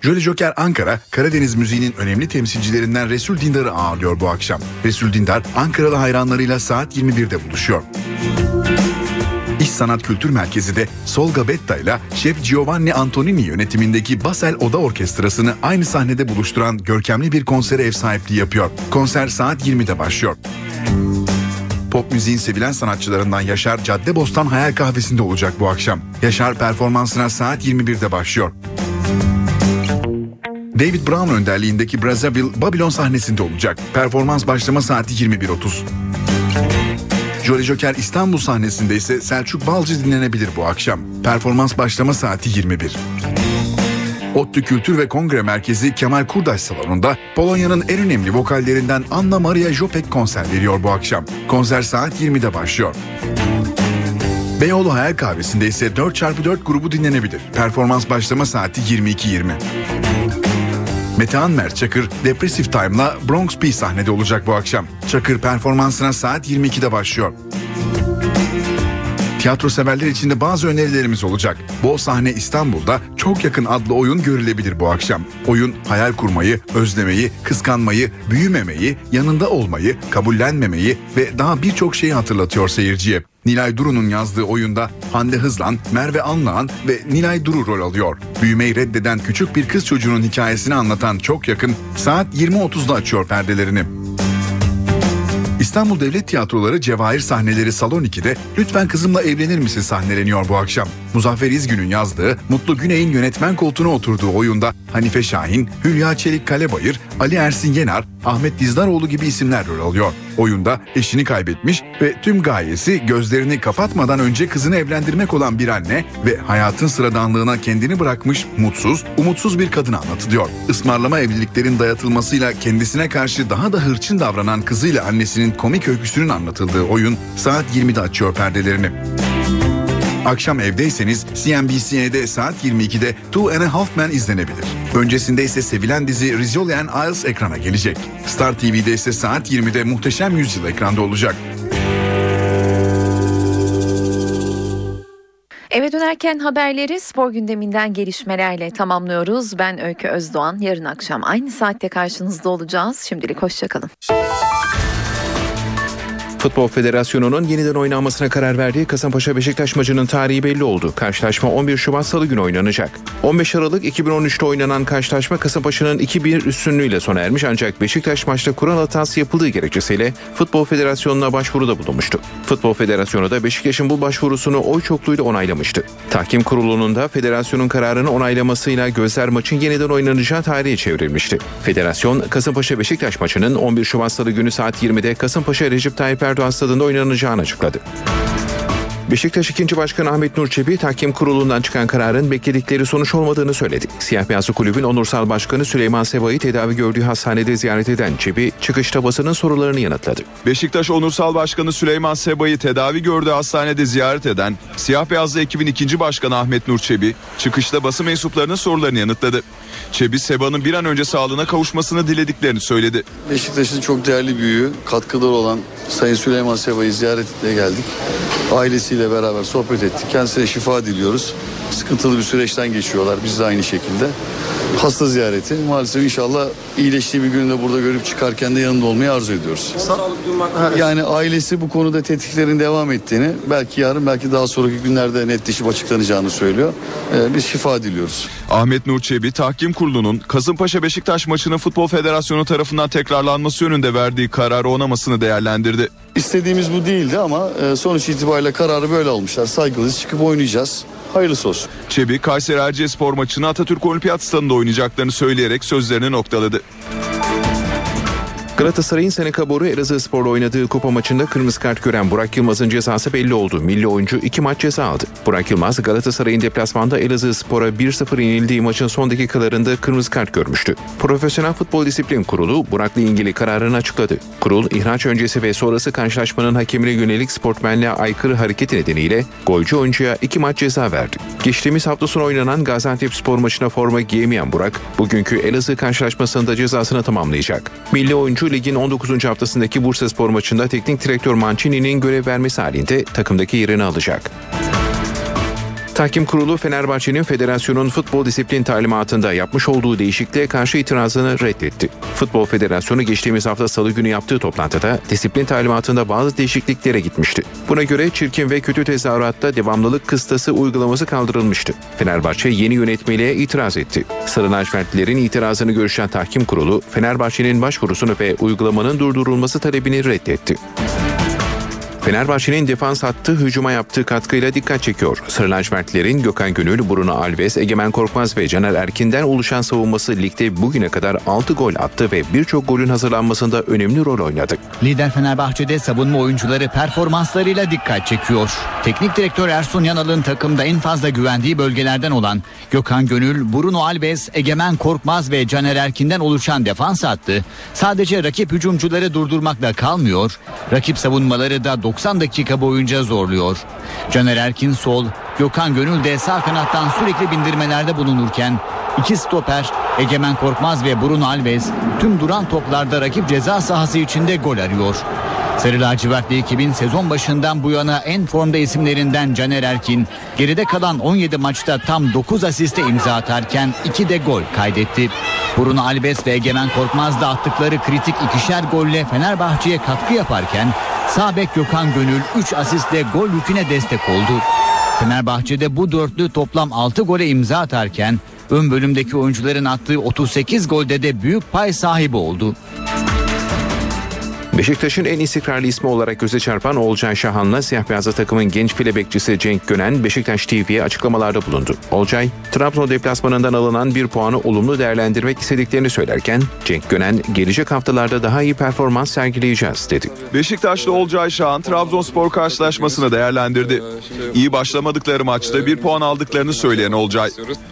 Jolly Joker Ankara, Karadeniz müziğinin önemli temsilcilerinden Resul Dindar'ı ağırlıyor bu akşam. Resul Dindar, Ankaralı hayranlarıyla saat yirmi birde buluşuyor. İş Sanat Kültür Merkezi de Solga Betta ile Şef Giovanni Antonini yönetimindeki Basel Oda Orkestrası'nı aynı sahnede buluşturan görkemli bir konsere ev sahipliği yapıyor. Konser saat yirmide başlıyor. Pop müziğin sevilen sanatçılarından Yaşar Caddebostan Hayal Kahvesi'nde olacak bu akşam. Yaşar performansına saat yirmi birde başlıyor. David Brown önderliğindeki Brazzaville Babylon sahnesinde olacak. Performans başlama saati yirmi bir otuz. Jolly Joker İstanbul sahnesinde ise Selçuk Balcı dinlenebilir bu akşam. Performans başlama saati yirmi bir. ODTÜ Kültür ve Kongre Merkezi Kemal Kurdaş Salonu'nda Polonya'nın en önemli vokallerinden Anna Maria Jopek konser veriyor bu akşam. Konser saat yirmide başlıyor. Beyoğlu Hayal Kahvesi'nde ise dört çarpı dört grubu dinlenebilir. Performans başlama saati yirmi iki yirmi. Metehan Mert Çakır, Depressive Time'la Bronx P sahnede olacak bu akşam. Çakır performansına saat yirmi ikide başlıyor. Tiyatro severler için de bazı önerilerimiz olacak. Bol Sahne İstanbul'da Çok Yakın adlı oyun görülebilir bu akşam. Oyun, hayal kurmayı, özlemeyi, kıskanmayı, büyümemeyi, yanında olmayı, kabullenmemeyi ve daha birçok şeyi hatırlatıyor seyirciye. Nilay Duru'nun yazdığı oyunda Hande Hızlan, Merve Anlağan ve Nilay Duru rol alıyor. Büyümeyi reddeden küçük bir kız çocuğunun hikayesini anlatan Çok Yakın saat yirmi otuzda açıyor perdelerini. İstanbul Devlet Tiyatroları Cevahir Sahneleri Salon iki'de Lütfen Kızımla Evlenir Misin sahneleniyor bu akşam. Muzaffer İzgün'ün yazdığı, Mutlu Güney'in yönetmen koltuğuna oturduğu oyunda Hanife Şahin, Hülya Çelik Kalebayır, Ali Ersin Yener, Ahmet Dizdaroğlu gibi isimler rol alıyor. Oyunda eşini kaybetmiş ve tüm gayesi gözlerini kapatmadan önce kızını evlendirmek olan bir anne ve hayatın sıradanlığına kendini bırakmış mutsuz, umutsuz bir kadın anlatılıyor. Ismarlama evliliklerin dayatılmasıyla kendisine karşı daha da hırçın davranan kızıyla annesinin komik öyküsünün anlatıldığı oyun saat yirmide açıyor perdelerini. Akşam evdeyseniz C N B C'de saat yirmi ikide Two and a Half Men izlenebilir. Öncesinde ise sevilen dizi Rizzoli and Isles ekrana gelecek. Star T V'de ise saat yirmide Muhteşem Yüzyıl ekranda olacak. Eve dönerken haberleri spor gündeminden gelişmelerle tamamlıyoruz. Ben Öykü Özdoğan. Yarın akşam aynı saatte karşınızda olacağız. Şimdilik hoşçakalın. Futbol Federasyonu'nun yeniden oynanmasına karar verdiği Kasımpaşa-Beşiktaş maçının tarihi belli oldu. Karşılaşma on bir Şubat Salı günü oynanacak. on beş Aralık iki bin on üçte oynanan karşılaşma Kasımpaşa'nın iki bir üstünlüğüyle sona ermiş ancak Beşiktaş maçta kural hatası yapıldığı gerekçesiyle Futbol Federasyonu'na başvuruda bulunmuştu. Futbol Federasyonu da Beşiktaş'ın bu başvurusunu oy çokluğuyla onaylamıştı. Tahkim Kurulu'nun da federasyonun kararını onaylamasıyla gözler maçın yeniden oynanacağı tarihe çevrilmişti. Federasyon Kasımpaşa-Beşiktaş maçının on bir Şubat Salı günü saat yirmide Kasımpaşa Recep Tayyip Erdoğan Stadında oynanacağını açıkladı. Beşiktaş ikinci Başkanı Ahmet Nur Çebi, tahkim kurulundan çıkan kararın bekledikleri sonuç olmadığını söyledi. Siyah Beyazlı Kulübün onursal başkanı Süleyman Seba'yı tedavi gördüğü hastanede ziyaret eden Çebi, çıkışta basının sorularını yanıtladı. Beşiktaş onursal başkanı Süleyman Seba'yı tedavi gördüğü hastanede ziyaret eden Siyah Beyazlı ekibin ikinci Başkanı Ahmet Nur Çebi, çıkışta basın mensuplarının sorularını yanıtladı. Çebi, Seba'nın bir an önce sağlığına kavuşmasını dilediklerini söyledi. Beşiktaş'ın çok değerli büyüğü, katkıları olan Sayın Süleyman Seba'yı ziyaret etmeye geldik. Ailesi ile beraber sohbet ettik. Kendisine şifa diliyoruz. Sıkıntılı bir süreçten geçiyorlar. Biz de aynı şekilde. Hasta ziyareti. Maalesef inşallah iyileştiği bir günü de burada görüp çıkarken de yanında olmayı arzu ediyoruz. Yani ailesi bu konuda tetkiklerin devam ettiğini, belki yarın belki daha sonraki günlerde netleşip açıklanacağını söylüyor. Ee, biz şifa diliyoruz. Ahmet Nur Çebi, tahkim kurulunun Kasımpaşa-Beşiktaş maçının Futbol Federasyonu tarafından tekrarlanması yönünde verdiği kararı onamasını değerlendirdi. İstediğimiz bu değildi ama sonuç itibariyle kararı böyle almışlar. Saygılıyız, çıkıp oynayacağız. Hayırlısı olsun. Çebi, Kayseri Erciyespor maçını Atatürk Olimpiyat Stadı'nda oynayacaklarını söyleyerek sözlerini noktaladı. Galatasaray'ın Senekabor'u Elazığspor'la oynadığı kupa maçında kırmızı kart gören Burak Yılmaz'ın cezası belli oldu. Milli oyuncu iki maç ceza aldı. Burak Yılmaz, Galatasaray'ın deplasmanda Elazığspor'a bir sıfır yenildiği maçın son dakikalarında kırmızı kart görmüştü. Profesyonel Futbol Disiplin Kurulu Burak'la ilgili kararını açıkladı. Kurul, ihraç öncesi ve sonrası karşılaşmanın hakemine yönelik sportmenliğe aykırı hareket nedeniyle golcü oyuncuya iki maç ceza verdi. Geçtiğimiz hafta sonu oynanan Gaziantepspor maçına forma giyemeyen Burak, bugünkü Elazığ karşılaşmasında cezasını tamamlayacak. Milli oyuncu ligin on dokuzuncu haftasındaki Bursaspor maçında teknik direktör Mancini'nin görev vermesi halinde takımdaki yerini alacak. Tahkim Kurulu Fenerbahçe'nin federasyonun futbol disiplin talimatında yapmış olduğu değişikliğe karşı itirazını reddetti. Futbol Federasyonu geçtiğimiz hafta Salı günü yaptığı toplantıda disiplin talimatında bazı değişikliklere gitmişti. Buna göre çirkin ve kötü tezahüratta devamlılık kıstası uygulaması kaldırılmıştı. Fenerbahçe yeni yönetmeliğe itiraz etti. Sarı lacivertlilerin itirazını görüşen Tahkim Kurulu, Fenerbahçe'nin başvurusunu ve uygulamanın durdurulması talebini reddetti. Fenerbahçe'nin defans hattı hücuma yaptığı katkıyla dikkat çekiyor. Sarı lacivertlilerin Gökhan Gönül, Bruno Alves, Egemen Korkmaz ve Caner Erkin'den oluşan savunması ligde bugüne kadar altı gol attı ve birçok golün hazırlanmasında önemli rol oynadı. Lider Fenerbahçe'de savunma oyuncuları performanslarıyla dikkat çekiyor. Teknik direktör Ersun Yanal'ın takımda en fazla güvendiği bölgelerden olan Gökhan Gönül, Bruno Alves, Egemen Korkmaz ve Caner Erkin'den oluşan defans hattı sadece rakip hücumcuları durdurmakla kalmıyor, rakip savunmaları da doksan dakika boyunca zorluyor. Caner Erkin sol, Gökhan Gönül de sağ kanattan sürekli bindirmelerde bulunurken iki stoper Egemen Korkmaz ve Bruno Alves tüm duran toplarda rakip ceza sahası içinde gol arıyor. Sarı lacivertli ekibin sezon başından bu yana en formda isimlerinden Caner Erkin geride kalan on yedi maçta tam dokuz asiste imza atarken iki de gol kaydetti. Bruno Alves ve Egemen Korkmaz da attıkları kritik ikişer golle Fenerbahçe'ye katkı yaparken sağ bek Gökhan Gönül üç asistle gol yüküne destek oldu. Fenerbahçe'de bu dörtlü toplam altı gole imza atarken ön bölümdeki oyuncuların attığı otuz sekiz golde de büyük pay sahibi oldu. Beşiktaş'ın en istikrarlı ismi olarak göze çarpan Olcay Şahan'la siyah-beyazlı takımın genç file bekçisi Cenk Gönen Beşiktaş T V'ye açıklamalarda bulundu. Olcay, Trabzon deplasmanından alınan bir puanı olumlu değerlendirmek istediklerini söylerken Cenk Gönen, gelecek haftalarda daha iyi performans sergileyeceğiz dedi. Beşiktaşlı Olcay Şahan Trabzonspor karşılaşmasını değerlendirdi. İyi başlamadıkları maçta bir puan aldıklarını söyleyen Olcay,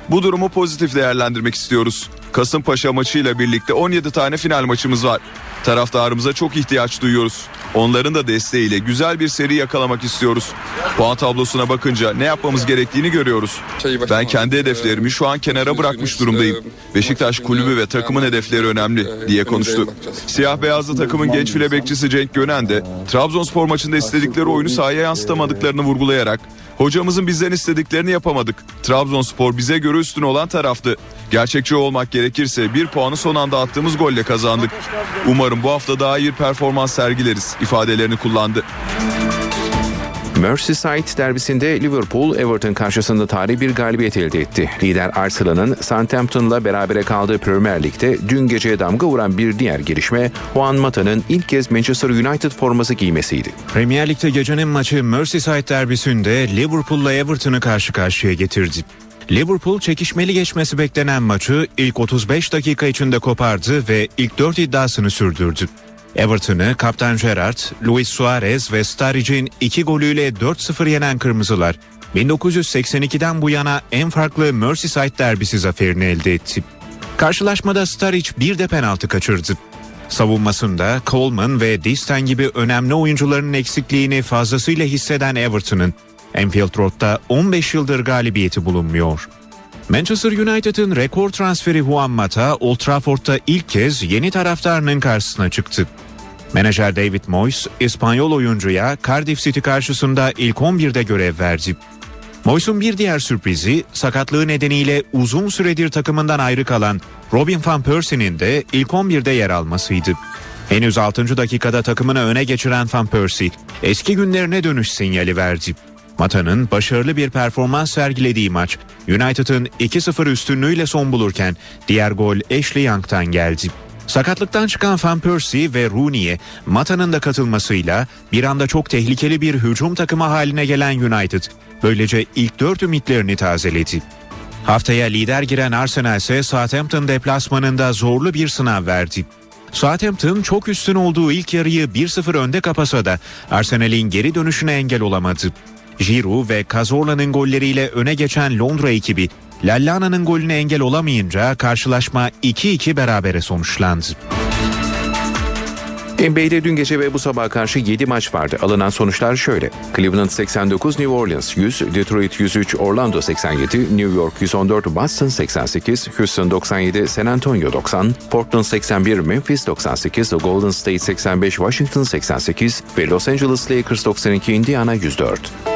bu durumu pozitif değerlendirmek istiyoruz. Kasımpaşa maçıyla birlikte on yedi tane final maçımız var. Taraftarımıza çok ihtiyaç duyuyoruz. Onların da desteğiyle güzel bir seri yakalamak istiyoruz. Puan tablosuna bakınca ne yapmamız gerektiğini görüyoruz. Ben kendi hedeflerimi şu an kenara bırakmış durumdayım. Beşiktaş kulübü ve takımın hedefleri önemli diye konuştu. Siyah beyazlı takımın genç file bekçisi Cenk Gönen de Trabzonspor maçında istedikleri oyunu sahaya yansıtamadıklarını vurgulayarak hocamızın bizden istediklerini yapamadık. Trabzonspor bize göre üstün olan taraftı. Gerçekçi olmak gerekirse bir puanı son anda attığımız golle kazandık. Umarım bu hafta daha iyi performans sergileriz ifadelerini kullandı. Merseyside derbisinde Liverpool, Everton karşısında tarihi bir galibiyet elde etti. Lider Arsenal'ın Southampton'la berabere kaldığı Premier Lig'de dün geceye damga vuran bir diğer gelişme Juan Mata'nın ilk kez Manchester United forması giymesiydi. Premier Lig'de gecenin maçı Merseyside derbisinde Liverpool'la Everton'ı karşı karşıya getirdi. Liverpool çekişmeli geçmesi beklenen maçı ilk otuz beş dakika içinde kopardı ve ilk dört iddiasını sürdürdü. Everton'ı kaptan Gerrard, Luis Suarez ve Sturridge'in iki golüyle dört sıfır yenen Kırmızılar, bin dokuz yüz seksen ikiden bu yana en farklı Merseyside derbisi zaferini elde etti. Karşılaşmada Sturridge bir de penaltı kaçırdı. Savunmasında Coleman ve Distin gibi önemli oyuncuların eksikliğini fazlasıyla hisseden Everton'ın, Anfield Road'da on beş yıldır galibiyeti bulunmuyor. Manchester United'ın rekor transferi Juan Mata, Old Trafford'da ilk kez yeni taraftarının karşısına çıktı. Menajer David Moyes, İspanyol oyuncuya Cardiff City karşısında ilk on birde görev verdi. Moyes'un bir diğer sürprizi, sakatlığı nedeniyle uzun süredir takımından ayrı kalan Robin van Persie'nin de ilk on birde yer almasıydı. Henüz altıncı dakikada takımını öne geçiren Van Persie, eski günlerine dönüş sinyali verdi. Mata'nın başarılı bir performans sergilediği maç, United'ın iki sıfır üstünlüğüyle son bulurken diğer gol Ashley Young'tan geldi. Sakatlıktan çıkan Van Persie ve Rooney'e Mata'nın da katılmasıyla bir anda çok tehlikeli bir hücum takımı haline gelen United, böylece ilk dört ümitlerini tazeledi. Haftaya lider giren Arsenal ise Southampton deplasmanında zorlu bir sınav verdi. Southampton çok üstün olduğu ilk yarıyı bir sıfır önde kapasa da Arsenal'in geri dönüşüne engel olamadı. Giroud ve Cazorla'nın golleriyle öne geçen Londra ekibi Lallana'nın golüne engel olamayınca karşılaşma iki iki berabere sonuçlandı. N B A'de dün gece ve bu sabaha karşı yedi maç vardı. Alınan sonuçlar şöyle: Cleveland seksen dokuz, New Orleans yüz, Detroit yüz üç, Orlando seksen yedi, New York yüz on dört, Boston seksen sekiz, Houston doksan yedi, San Antonio doksan, Portland seksen bir, Memphis doksan sekiz, Golden State seksen beş, Washington seksen sekiz ve Los Angeles Lakers doksan iki, Indiana yüz dört.